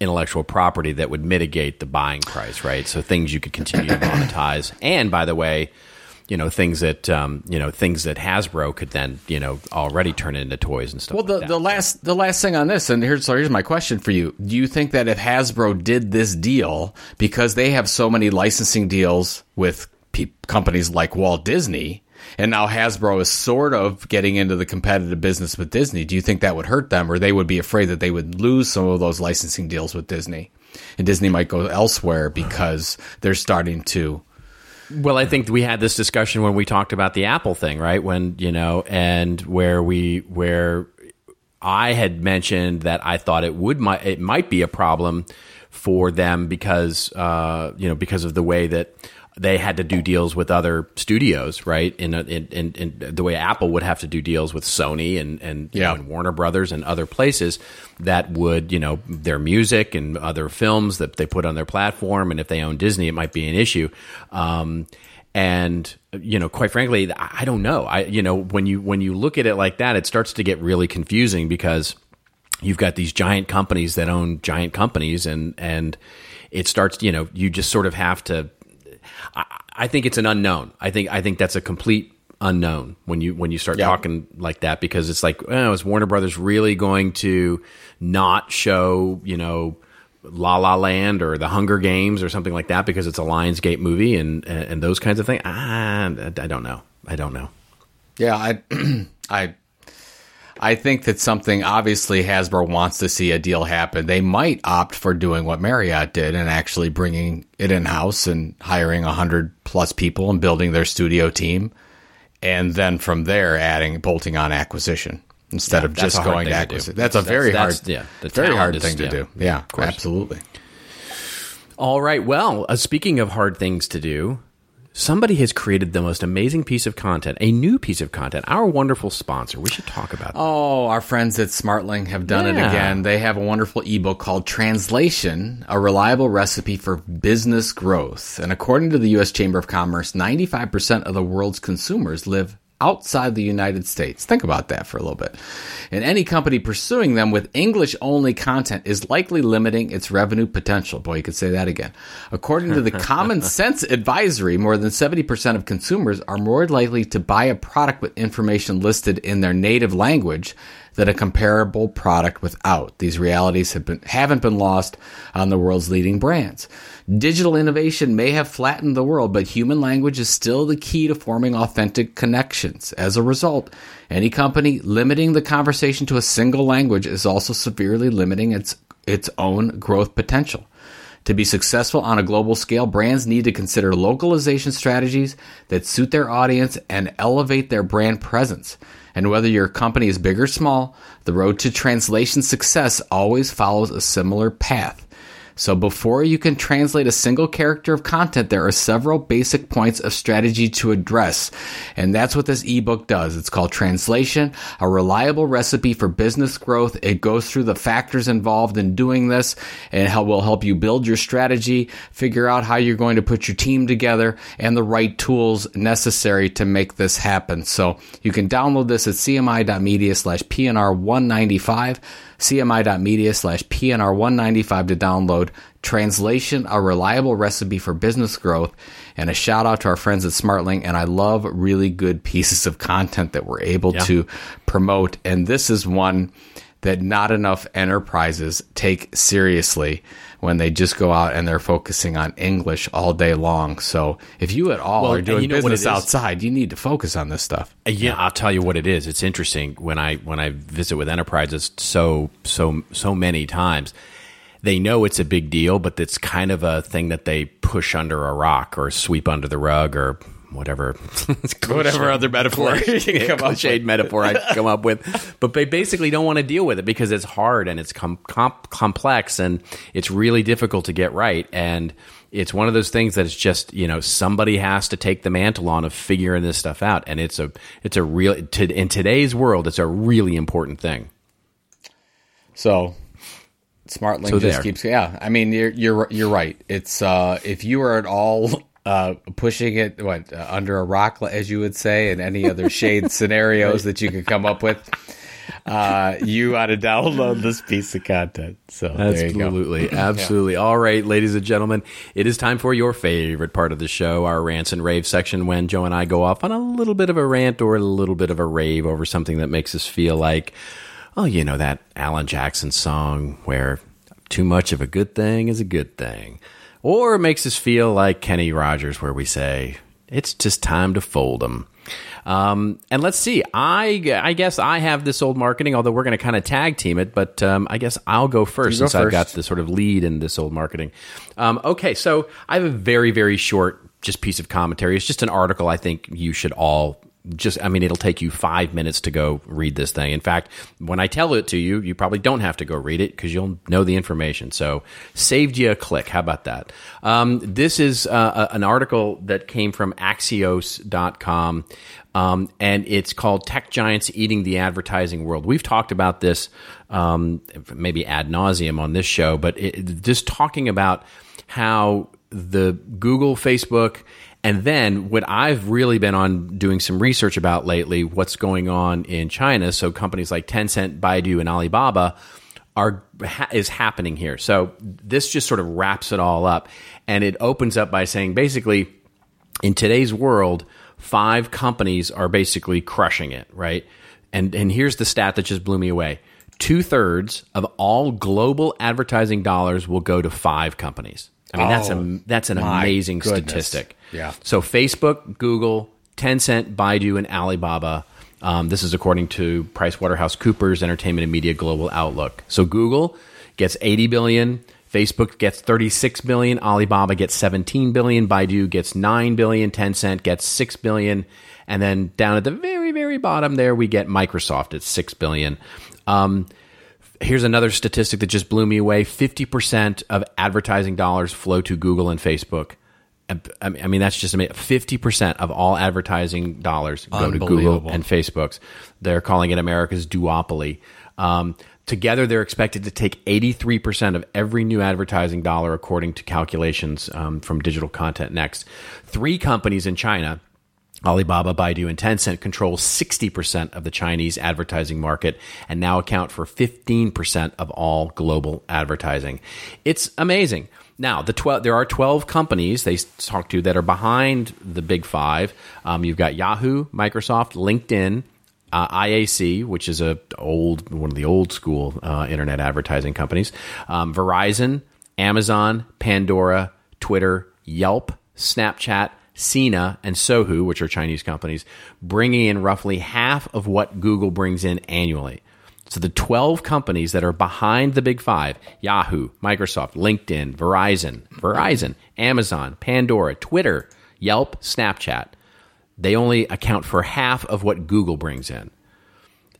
intellectual property that would mitigate the buying price, right? So things you could continue to monetize. And by the way, you know, things that um, you know, things that Hasbro could then, you know, already turn into toys and stuff. Well, the, like that. the last the last thing on this, and here's so here's my question for you. Do you think that if Hasbro did this deal, because they have so many licensing deals with pe- companies like Walt Disney, and now Hasbro is sort of getting into the competitive business with Disney, do you think that would hurt them, or they would be afraid that they would lose some of those licensing deals with Disney, and Disney might go elsewhere because they're starting to? Well, I think we had this discussion when we talked about the Apple thing, right? When, you know, and where we where I had mentioned that I thought it would might it might be a problem for them because uh, you know, because of the way that they had to do deals with other studios, right? In in in, in the way Apple would have to do deals with Sony and and, yeah. you know, and Warner Brothers and other places that would, you know, their music and other films that they put on their platform. And if they own Disney, it might be an issue. Um, and you know, quite frankly, I don't know. I you know when you when you look at it like that, it starts to get really confusing because you've got these giant companies that own giant companies, and and it starts, you know, you just sort of have to. I think it's an unknown. I think I think that's a complete unknown when you when you start yeah. talking like that, because it's like, oh, is Warner Brothers really going to not show, you know, La La Land or The Hunger Games or something like that because it's a Lionsgate movie and and those kinds of things? I, I don't know. I don't know. Yeah, I I I think that something, obviously Hasbro wants to see a deal happen. They might opt for doing what Marriott did and actually bringing it in-house and hiring one hundred plus people and building their studio team. And then from there, adding, bolting on acquisition instead yeah, of just going to acquisition. That's, that's a very that's, hard, yeah, very hard is, thing to yeah, do. Yeah, yeah absolutely. All right. Well, uh, speaking of hard things to do, somebody has created the most amazing piece of content, a new piece of content, our wonderful sponsor. We should talk about that. Oh, our friends at Smartling have done yeah. it again. They have a wonderful ebook called Translation, a Reliable Recipe for Business Growth. And according to the U S Chamber of Commerce, ninety-five percent of the world's consumers live outside the United States. Think about that for a little bit. And any company pursuing them with English-only content is likely limiting its revenue potential. Boy, you could say that again. According to the Common Sense Advisory, more than seventy percent of consumers are more likely to buy a product with information listed in their native language than a comparable product without. These realities have been, haven't been lost on the world's leading brands. Digital innovation may have flattened the world, but human language is still the key to forming authentic connections. As a result, any company limiting the conversation to a single language is also severely limiting its its own growth potential. To be successful on a global scale, brands need to consider localization strategies that suit their audience and elevate their brand presence. And whether your company is big or small, the road to translation success always follows a similar path. So before you can translate a single character of content, there are several basic points of strategy to address. And that's what this ebook does. It's called Translation, a Reliable Recipe for Business Growth. It goes through the factors involved in doing this and how will help you build your strategy, figure out how you're going to put your team together, and the right tools necessary to make this happen. So you can download this at c m i dot media slash p n r one ninety-five. c m i dot media slash p n r one ninety-five to download Translation, a Reliable Recipe for Business Growth. And a shout out to our friends at Smartling. And I love really good pieces of content that we're able yeah. to promote. And this is one that not enough enterprises take seriously when they just go out and they're focusing on English all day long. So if you at all well, are doing you know business outside, you need to focus on this stuff. Yeah, I'll tell you what it is. It's interesting when I when I visit with enterprises so so so many times. They know it's a big deal, but it's kind of a thing that they push under a rock or sweep under the rug or whatever whatever other metaphor cliched metaphor I come up with, but they basically don't want to deal with it because it's hard and it's com- comp- complex and it's really difficult to get right. And it's one of those things that it's just, you know, somebody has to take the mantle on of figuring this stuff out. And it's a it's a real to, in today's world, it's a really important thing. So Smartlink so just there. keeps yeah I mean you're you're you're right. It's uh if you are at all Uh, pushing it what uh, under a rock, as you would say, and any other shade scenarios that you could come up with. uh, you ought to download this piece of content. So absolutely, absolutely. Yeah. All right, ladies and gentlemen, it is time for your favorite part of the show, our rants and rave section, when Joe and I go off on a little bit of a rant or a little bit of a rave over something that makes us feel like, oh, you know, that Alan Jackson song where too much of a good thing is a good thing. Or it makes us feel like Kenny Rogers, where we say, it's just time to fold them. Um, and let's see, I, I guess I have this old marketing, although we're going to kind of tag team it, but um, I guess I'll go first go since first. I've got the sort of lead in this old marketing. Um, okay, so I have a very, very short just piece of commentary. It's just an article I think you should all just, I mean, it'll take you five minutes to go read this thing. In fact, when I tell it to you, you probably don't have to go read it because you'll know the information. So saved you a click. How about that? Um, this is uh, a, an article that came from Axios dot com, um, and it's called Tech Giants Eating the Advertising World. We've talked about this um, maybe ad nauseum on this show, but it, just talking about how the Google, Facebook, and then what I've really been on doing some research about lately, what's going on in China. So companies like Tencent, Baidu, and Alibaba are ha- is happening here. So this just sort of wraps it all up. And it opens up by saying, basically, in today's world, five companies are basically crushing it, right? And and here's the stat that just blew me away. Two-thirds of all global advertising dollars will go to five companies. I mean, oh, that's a, that's an amazing goodness. statistic. Yeah. So Facebook, Google, Tencent, Baidu, and Alibaba. Um, this is according to PricewaterhouseCoopers Entertainment and Media Global Outlook. So Google gets eighty billion dollars, Facebook gets thirty-six billion dollars, Alibaba gets seventeen billion dollars, Baidu gets nine billion dollars, Tencent gets six billion dollars, and then down at the very, very bottom there, we get Microsoft at six billion dollars. Um, here's another statistic that just blew me away. fifty percent of advertising dollars flow to Google and Facebook. I mean, that's just amazing. fifty percent of all advertising dollars go to Google and Facebook's. They're calling it America's duopoly. Um, together, they're expected to take eighty-three percent of every new advertising dollar, according to calculations um, from Digital Content Next. Three companies in China, Alibaba, Baidu, and Tencent, control sixty percent of the Chinese advertising market and now account for fifteen percent of all global advertising. It's amazing. Now, the twelve, there are twelve companies they talk to that are behind the big five. Um, you've got Yahoo, Microsoft, LinkedIn, uh, I A C, which is a old one of the old school uh, internet advertising companies, um, Verizon, Amazon, Pandora, Twitter, Yelp, Snapchat, Sina, and Sohu, which are Chinese companies, bringing in roughly half of what Google brings in annually. So the twelve companies that are behind the big five, Yahoo, Microsoft, LinkedIn, Verizon, Verizon, Amazon, Pandora, Twitter, Yelp, Snapchat, they only account for half of what Google brings in.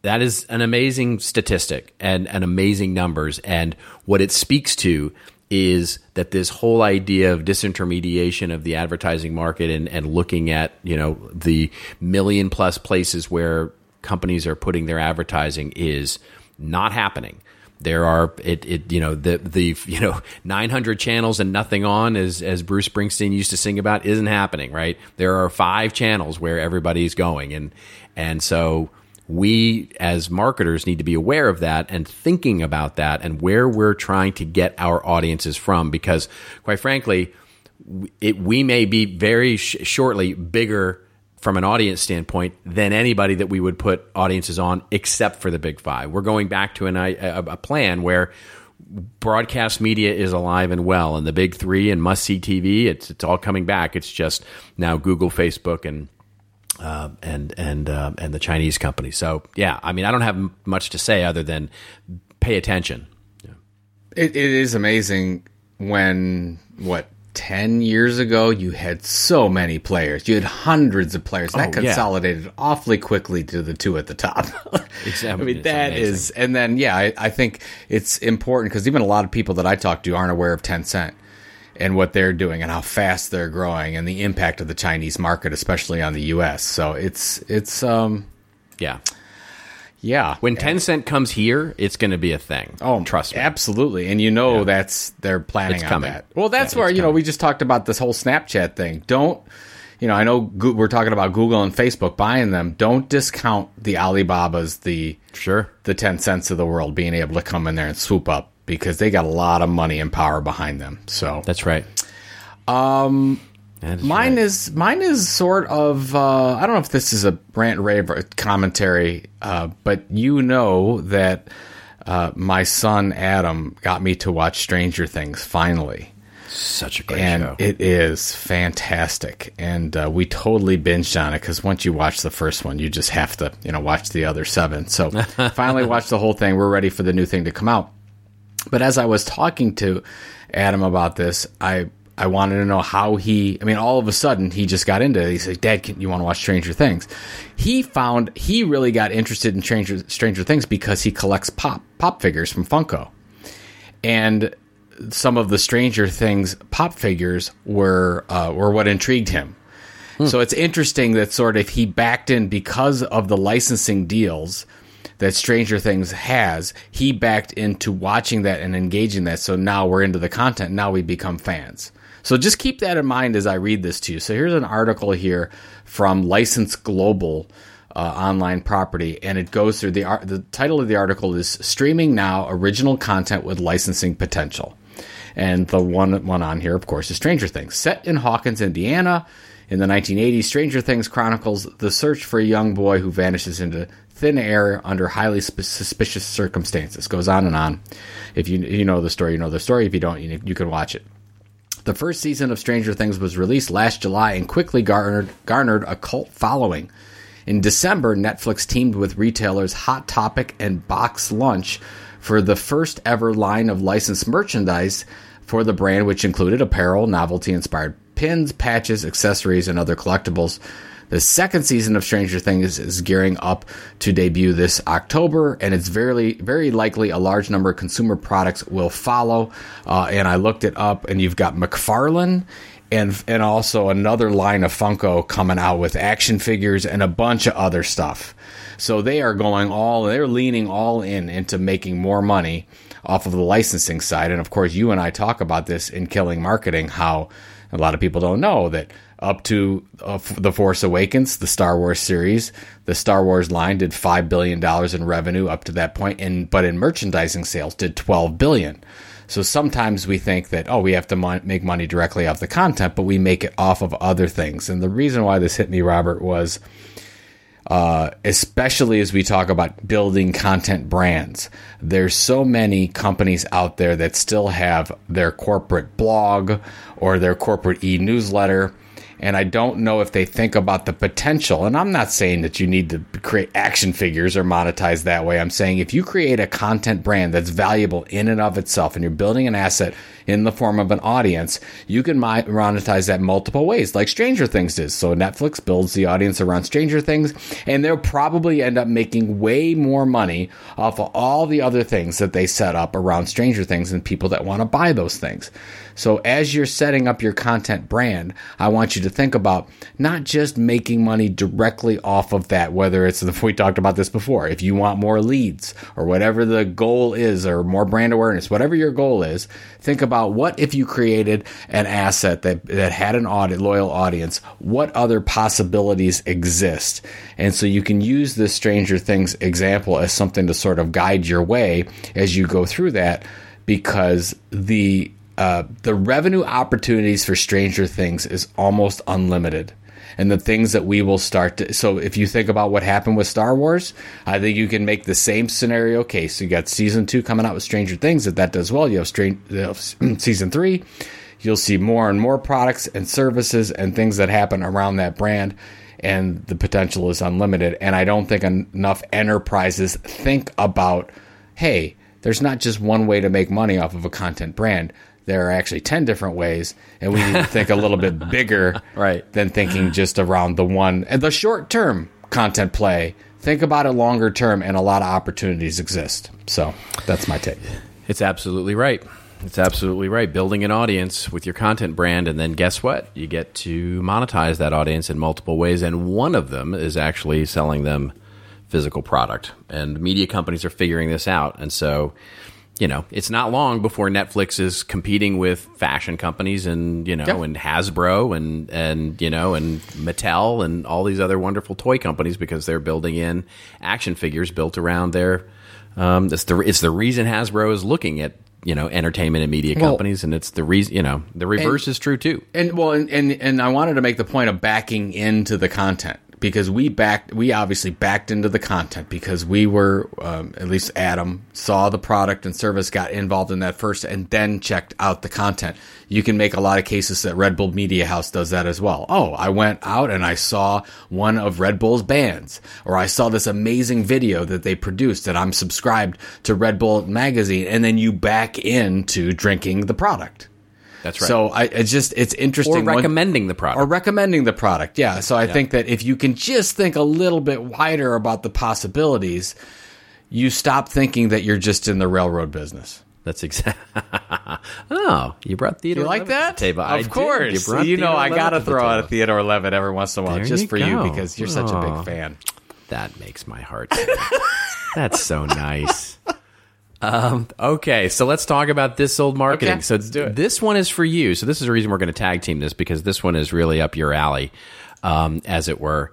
That is an amazing statistic and, and amazing numbers. And what it speaks to is that this whole idea of disintermediation of the advertising market and, and looking at, you know, the million plus places where companies are putting their advertising is not happening. There are it, it you know the the you know nine hundred channels and nothing on, as as Bruce Springsteen used to sing about, isn't happening, right? There are five channels where everybody's going, and and so we as marketers need to be aware of that and thinking about that and where we're trying to get our audiences from, because quite frankly, it we may be very sh- shortly bigger from an audience standpoint than anybody that we would put audiences on except for the big five. We're going back to an, a, a plan where broadcast media is alive and well, and the big three and must-see T V, it's it's all coming back. It's just now Google, Facebook, and uh, and and uh, and the Chinese company. So, yeah, I mean, I don't have m- much to say other than pay attention. Yeah. It, it is amazing when, what, ten years ago, you had so many players. You had hundreds of players. That oh, consolidated yeah. awfully quickly to the two at the top. Exactly. I mean, it's that amazing. Is... And then, yeah, I, I think it's important because even a lot of people that I talk to aren't aware of Tencent and what they're doing and how fast they're growing and the impact of the Chinese market, especially on the U S. So it's... it's um, yeah. Yeah. When Tencent comes here, it's going to be a thing. Oh, trust me. Absolutely. And you know yeah. that's they're planning it's on coming. That. Well, that's yeah, where, you coming. know, we just talked about this whole Snapchat thing. Don't you know, I know Go- we're talking about Google and Facebook buying them. Don't discount the Alibabas, the sure, the ten cents of the world being able to come in there and swoop up, because they got a lot of money and power behind them. So that's right. Um, that is mine right. is mine is sort of uh, I don't know if this is a rant rave commentary, uh, but you know that uh, my son Adam got me to watch Stranger Things finally. Such a great and show. And it is fantastic. And uh, we totally binged on it, because once you watch the first one, you just have to, you know, watch the other seven. So finally watched the whole thing. We're ready for the new thing to come out. But as I was talking to Adam about this, I I wanted to know how he, I mean, all of a sudden, he just got into it. He said, Dad, can, you want to watch Stranger Things? He found, he really got interested in Stranger, Stranger Things because he collects pop pop figures from Funko. And some of the Stranger Things pop figures were uh, were what intrigued him. Hmm. So it's interesting that sort of he backed in because of the licensing deals that Stranger Things has. He backed into watching that and engaging that. So now we're into the content. Now we become fans. So just keep that in mind as I read this to you. So here's an article here from License Global uh, online property, and it goes through the ar- the title of the article is Streaming Now Original Content with Licensing Potential. And the one one on here, of course, is Stranger Things. Set in Hawkins, Indiana, in the nineteen eighties, Stranger Things chronicles the search for a young boy who vanishes into thin air under highly sp- suspicious circumstances. Goes on and on. If you you know the story, you know the story. If you don't, you, you can watch it. The first season of Stranger Things was released last July and quickly garnered garnered a cult following. In December, Netflix teamed with retailers Hot Topic and Box Lunch for the first ever line of licensed merchandise for the brand, which included apparel, novelty-inspired pins, patches, accessories, and other collectibles. The second season of Stranger Things is gearing up to debut this October, and it's very, very likely a large number of consumer products will follow. Uh, and I looked it up, and you've got McFarlane and and also another line of Funko coming out with action figures and a bunch of other stuff. So they are going all, they're leaning all in into making more money off of the licensing side. And, of course, you and I talk about this in Killing Marketing, how a lot of people don't know that up to uh, The Force Awakens, the Star Wars series, the Star Wars line did five billion dollars in revenue up to that point, and but in merchandising sales did twelve billion dollars. So sometimes we think that, oh, we have to mon- make money directly off the content, but we make it off of other things. And the reason why this hit me, Robert, was uh, especially as we talk about building content brands, there's so many companies out there that still have their corporate blog or their corporate e-newsletter. And I don't know if they think about the potential. And I'm not saying that you need to create action figures or monetize that way. I'm saying if you create a content brand that's valuable in and of itself and you're building an asset in the form of an audience, you can monetize that multiple ways, like Stranger Things does. So Netflix builds the audience around Stranger Things, and they'll probably end up making way more money off of all the other things that they set up around Stranger Things and people that want to buy those things. So as you're setting up your content brand, I want you to think about not just making money directly off of that, whether it's, we talked about this before, if you want more leads or whatever the goal is, or more brand awareness, whatever your goal is, think about what if you created an asset that, that had an audit, loyal audience, what other possibilities exist? And so you can use this Stranger Things example as something to sort of guide your way as you go through that, because the Uh, the revenue opportunities for Stranger Things is almost unlimited. And the things that we will start to... So if you think about what happened with Star Wars, I think you can make the same scenario case. So you got season two coming out with Stranger Things. If that does well, you have Stranger, uh, season three. You'll see more and more products and services and things that happen around that brand. And the potential is unlimited. And I don't think enough enterprises think about, hey, there's not just one way to make money off of a content brand. There are actually ten different ways, and we need to think a little bit bigger right. than thinking just around the one. And the short-term content play, think about it longer term, and a lot of opportunities exist. So that's my take. It's absolutely right. It's absolutely right. Building an audience with your content brand, and then guess what? You get to monetize that audience in multiple ways, and one of them is actually selling them physical product. And media companies are figuring this out, and so... you know, it's not long before Netflix is competing with fashion companies and, you know, yeah. and Hasbro and, and, you know, and Mattel and all these other wonderful toy companies, because they're building in action figures built around their, um, it's the, it's the reason Hasbro is looking at, you know, entertainment and media companies. Well, and it's the reason, you know, the reverse and, is true too. And well, and, and, and I wanted to make the point of backing into the content, because we backed, we obviously backed into the content because we were, um, at least Adam saw the product and service, got involved in that first, and then checked out the content. You can make a lot of cases that Red Bull Media House does that as well. Oh, I went out and I saw one of Red Bull's bands, or I saw this amazing video that they produced, and I'm subscribed to Red Bull magazine, and then you back into drinking the product. That's right. So I it's just it's interesting. Or recommending when, the product. Or recommending the product, yeah. So I yeah. think that if you can just think a little bit wider about the possibilities, you stop thinking that you're just in the railroad business. That's exactly. Oh, you brought Theodore. You like Levitt that? To the table. Of I course. Did. You, you know I gotta throw out a Theodore Levitt every once in a while there just you for go. you because you're oh, such a big fan. That makes my heart. That's so nice. Um, okay, so let's talk about this old marketing. Okay, so let's do it. This one is for you. So this is the reason we're going to tag team this, because this one is really up your alley, um, as it were.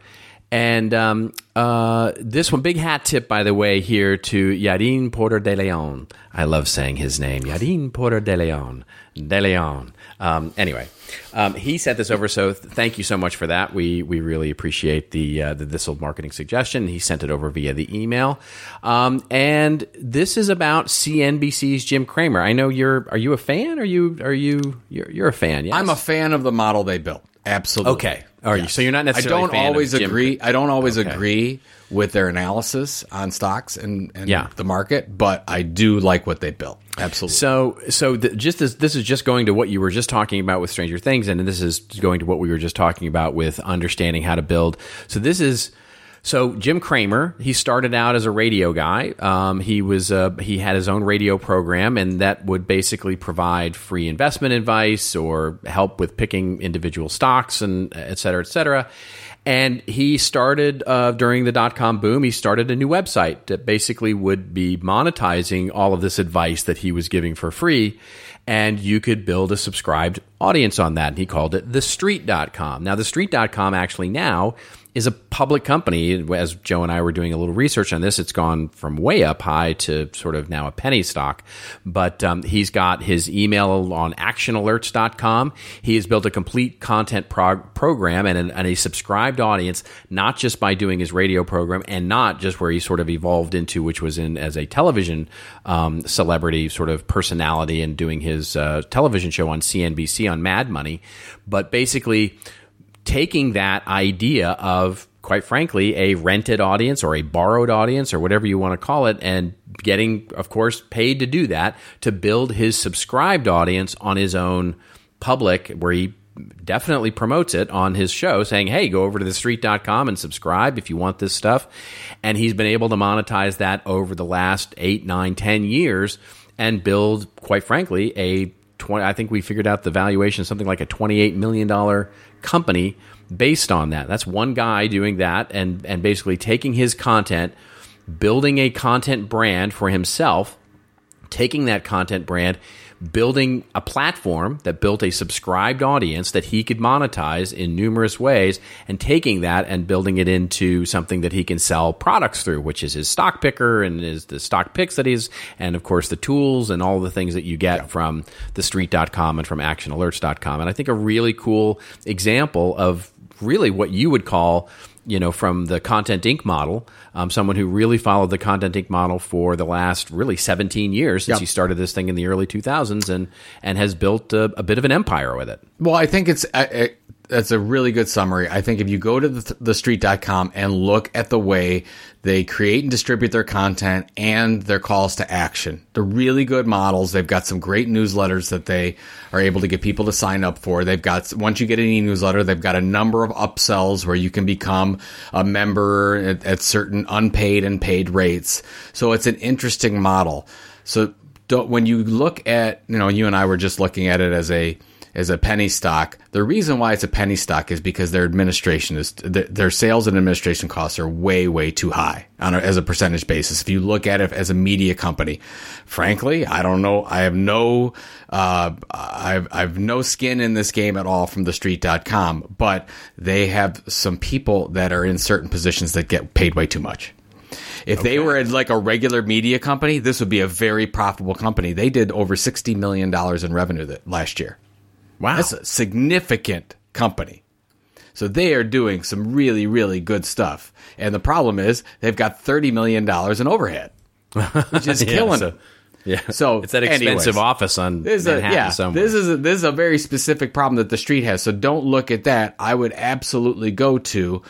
And um, uh, this one, big hat tip, by the way, here to Yadin Porter de Leon. I love saying his name, Yadin Porter de Leon. De Leon. Um, anyway, um, he sent this over, so th- thank you so much for that. We we really appreciate the, uh, the This Old Marketing suggestion. He sent it over via the email. Um, and this is about C N B C's Jim Cramer. I know you're. Are you a fan? Are you? Are you? You're, you're a fan. Yes, I'm a fan of the model they built. Absolutely. Okay. All right. Yes. So you're not necessarily. I don't a fan always of Jim agree. I don't always okay. agree with their analysis on stocks and, and yeah. the market, but I do like what they built. Absolutely. So, so the, just as this is just going to what you were just talking about with Stranger Things, and this is going to what we were just talking about with understanding how to build. So this is. So Jim Cramer, he started out as a radio guy. Um, he was uh, he had his own radio program, and that would basically provide free investment advice or help with picking individual stocks and et cetera, et cetera. And he started uh, during the dot-com boom, he started a new website that basically would be monetizing all of this advice that he was giving for free. And you could build a subscribed audience on that. And he called it the street dot com. Now, the street dot com actually now is a public company. As Joe and I were doing a little research on this, it's gone from way up high to sort of now a penny stock. But um, he's got his email on action alerts dot com. He has built a complete content prog- program and, an, and a subscribed audience, not just by doing his radio program and not just where he sort of evolved into, which was in as a television um, celebrity sort of personality and doing his his uh, television show on C N B C on Mad Money, but basically taking that idea of, quite frankly, a rented audience or a borrowed audience or whatever you want to call it, and getting, of course, paid to do that, to build his subscribed audience on his own public, where he definitely promotes it on his show, saying, hey, go over to the street dot com and subscribe if you want this stuff. And he's been able to monetize that over the last eight, nine, ten years, and build, quite frankly, a twenty. I think we figured out the valuation, something like a twenty-eight million dollar company based on that. That's one guy doing that, and and basically taking his content, building a content brand for himself, taking that content brand, building a platform that built a subscribed audience that he could monetize in numerous ways, and taking that and building it into something that he can sell products through, which is his stock picker and is the stock picks that he's, and of course the tools and all the things that you get yeah. from the street dot com and from action alerts dot com. And I think a really cool example of really what you would call, you know, from the Content Incorporated model, um, someone who really followed the Content Incorporated model for the last really seventeen years since yep. he started this thing in the early two thousands, and and has built a, a bit of an empire with it. Well, I think it's it, that's a really good summary. I think if you go to the, the street dot com and look at the way they create and distribute their content and their calls to action, they're really good models. They've got some great newsletters that they are able to get people to sign up for. They've got, once you get an e-newsletter, they've got a number of upsells where you can become a member at, at certain unpaid and paid rates. So it's an interesting model. So don't, when you look at, you know, you and I were just looking at it as a is a penny stock. The reason why it's a penny stock is because their administration is their sales and administration costs are way, way too high on a, as a percentage basis. If you look at it as a media company, frankly, I don't know. I have no, uh, I've, I've no skin in this game at all from the street dot com, but they have some people that are in certain positions that get paid way too much. If okay. they were like a regular media company, this would be a very profitable company. They did over sixty million dollars in revenue that, last year. Wow. That's a significant company. So they are doing some really, really good stuff. And the problem is they've got thirty million dollars in overhead, which is yeah, killing so, them. Yeah. So it's that expensive anyways, office on Manhattan a, yeah, somewhere. This is, a, this is a very specific problem that the street has. So don't look at that. I would absolutely go to...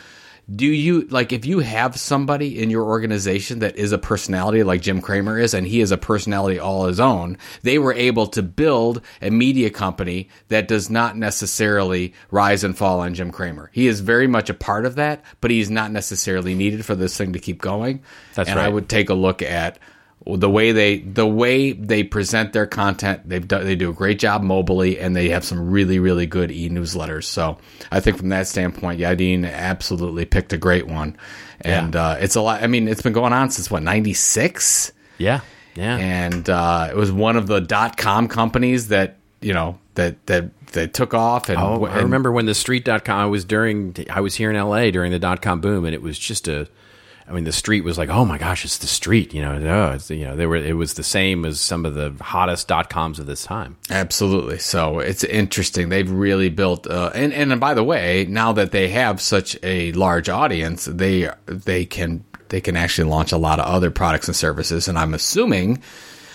Do you like if you have somebody in your organization that is a personality like Jim Cramer is, and he is a personality all his own, they were able to build a media company that does not necessarily rise and fall on Jim Cramer. He is very much a part of that, but he's not necessarily needed for this thing to keep going. That's and right. I would take a look at the way they the way they present their content. They've done, they do a great job mobily, and they have some really, really good e-newsletters. So I think from that standpoint, Yadin absolutely picked a great one. And yeah. uh, it's a lot. I mean, it's been going on since, what, ninety-six? Yeah, yeah. And uh, it was one of the dot-com companies that, you know, that that, that took off. And, oh, and I remember when the street dot com, I was, during, I was here in L A during the dot-com boom, and it was just a... I mean, the street was like, oh my gosh, it's the street, you know. No, it's, you know, they were. It was the same as some of the hottest dot coms of this time. Absolutely. So it's interesting. They've really built, uh, and and by the way, now that they have such a large audience, they they can they can actually launch a lot of other products and services. And I'm assuming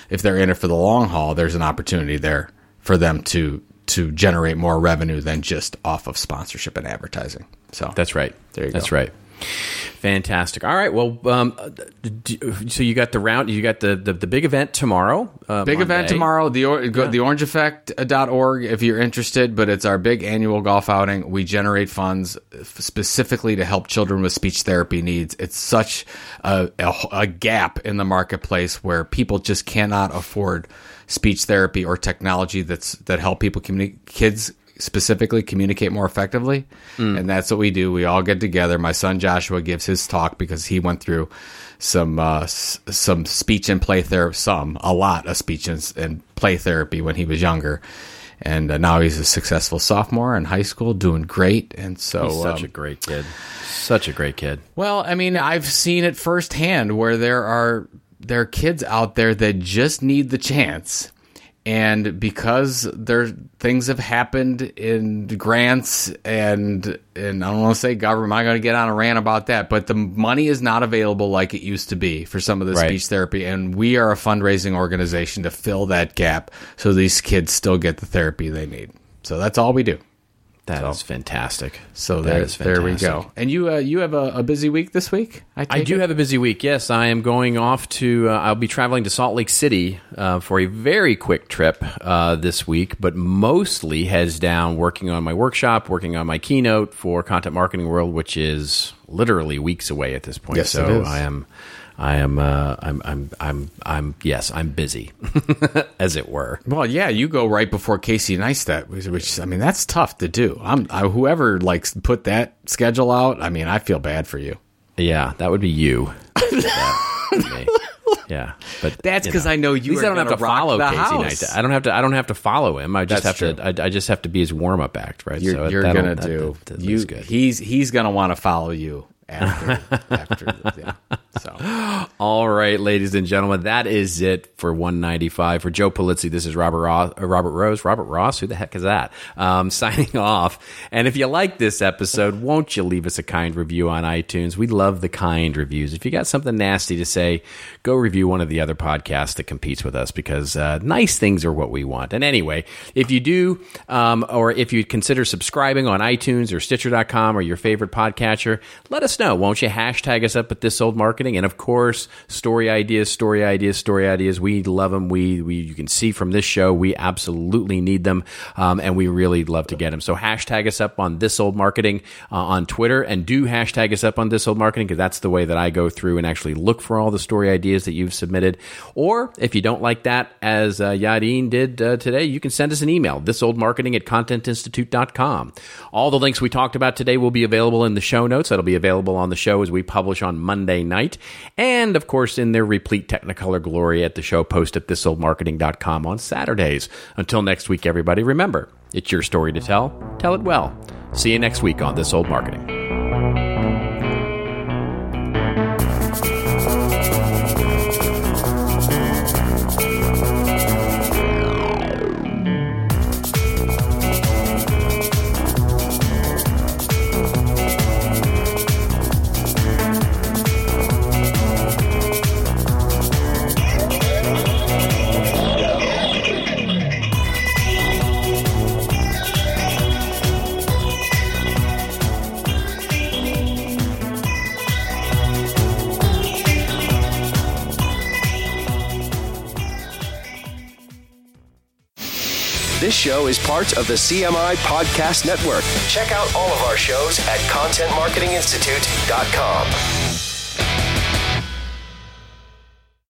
if they're in it for the long haul, there's an opportunity there for them to to generate more revenue than just off of sponsorship and advertising. So that's right. There you go. That's right. Fantastic. All right. Well, um, so you got the round. You got the the, the big event tomorrow. Uh, big Monday. event tomorrow. The or, go, yeah. the orange effect dot org if you're interested. But it's our big annual golf outing. We generate funds specifically to help children with speech therapy needs. It's such a, a, a gap in the marketplace where people just cannot afford speech therapy or technology that's that help people communicate. Kids. Specifically communicate more effectively. Mm. And that's what we do. We all get together. My son Joshua gives his talk because he went through some uh, s- some speech and play therapy, some, a lot of speech and, and play therapy when he was younger. And uh, now he's a successful sophomore in high school, doing great. And so, he's such um, a great kid. Such a great kid. Well, I mean, I've seen it firsthand where there are, there are kids out there that just need the chance. And because there things have happened in grants and and I don't want to say government, I'm not going to get on a rant about that, but the money is not available like it used to be for some of the right. speech therapy. And we are a fundraising organization to fill that gap so these kids still get the therapy they need. So that's all we do. That so, is fantastic. So there, that is fantastic. There we go. And you uh, you have a, a busy week this week? I, I do it? have a busy week, yes. I am going off to, uh, I'll be traveling to Salt Lake City uh, for a very quick trip uh, this week, but mostly heads down working on my workshop, working on my keynote for Content Marketing World, which is literally weeks away at this point. Yes, so it is. I am... I am, uh, I'm, I'm, I'm, I'm, yes, I'm busy, as it were. Well, yeah, you go right before Casey Neistat, which, I mean, that's tough to do. I'm, I, whoever, like, put that schedule out, I mean, I feel bad for you. Yeah, that would be you. that, me. Yeah. But that's because I know you are going to follow Casey Neistat. I don't have to, I don't have to follow him. I just that's have true. to, I, I just have to be his warm-up act, right? You're, so you're going to do, that, that you, good. he's, he's going to want to follow you. After, after the, yeah. So, all right, ladies and gentlemen, that is it for one ninety-five. For Joe Pulizzi, this is Robert Ross, Robert Rose, Robert Ross. Who the heck is that? Um, signing off. And if you like this episode, won't you leave us a kind review on iTunes? We love the kind reviews. If you got something nasty to say, go review one of the other podcasts that competes with us because uh, nice things are what we want. And anyway, if you do, um, or if you consider subscribing on iTunes or Stitcher dot com or your favorite podcatcher, let us know. Won't you hashtag us up at This Old Market? marketing. And of course, story ideas, story ideas, story ideas. We love them. We, we you can see from this show, we absolutely need them. Um, and we really love to get them. So hashtag us up on This Old Marketing uh, on Twitter, and do hashtag us up on This Old Marketing, because that's the way that I go through and actually look for all the story ideas that you've submitted. Or if you don't like that, as uh, Yadin did uh, today, you can send us an email, this old marketing at content institute dot com. All the links we talked about today will be available in the show notes. That'll be available on the show as we publish on Monday night. And of course, in their replete Technicolor glory at the show post at this old marketing dot com on Saturdays. Until next week, everybody, remember, it's your story to tell. Tell it well. See you next week on This Old Marketing. This show is part of the C M I Podcast Network. Check out all of our shows at content marketing institute dot com.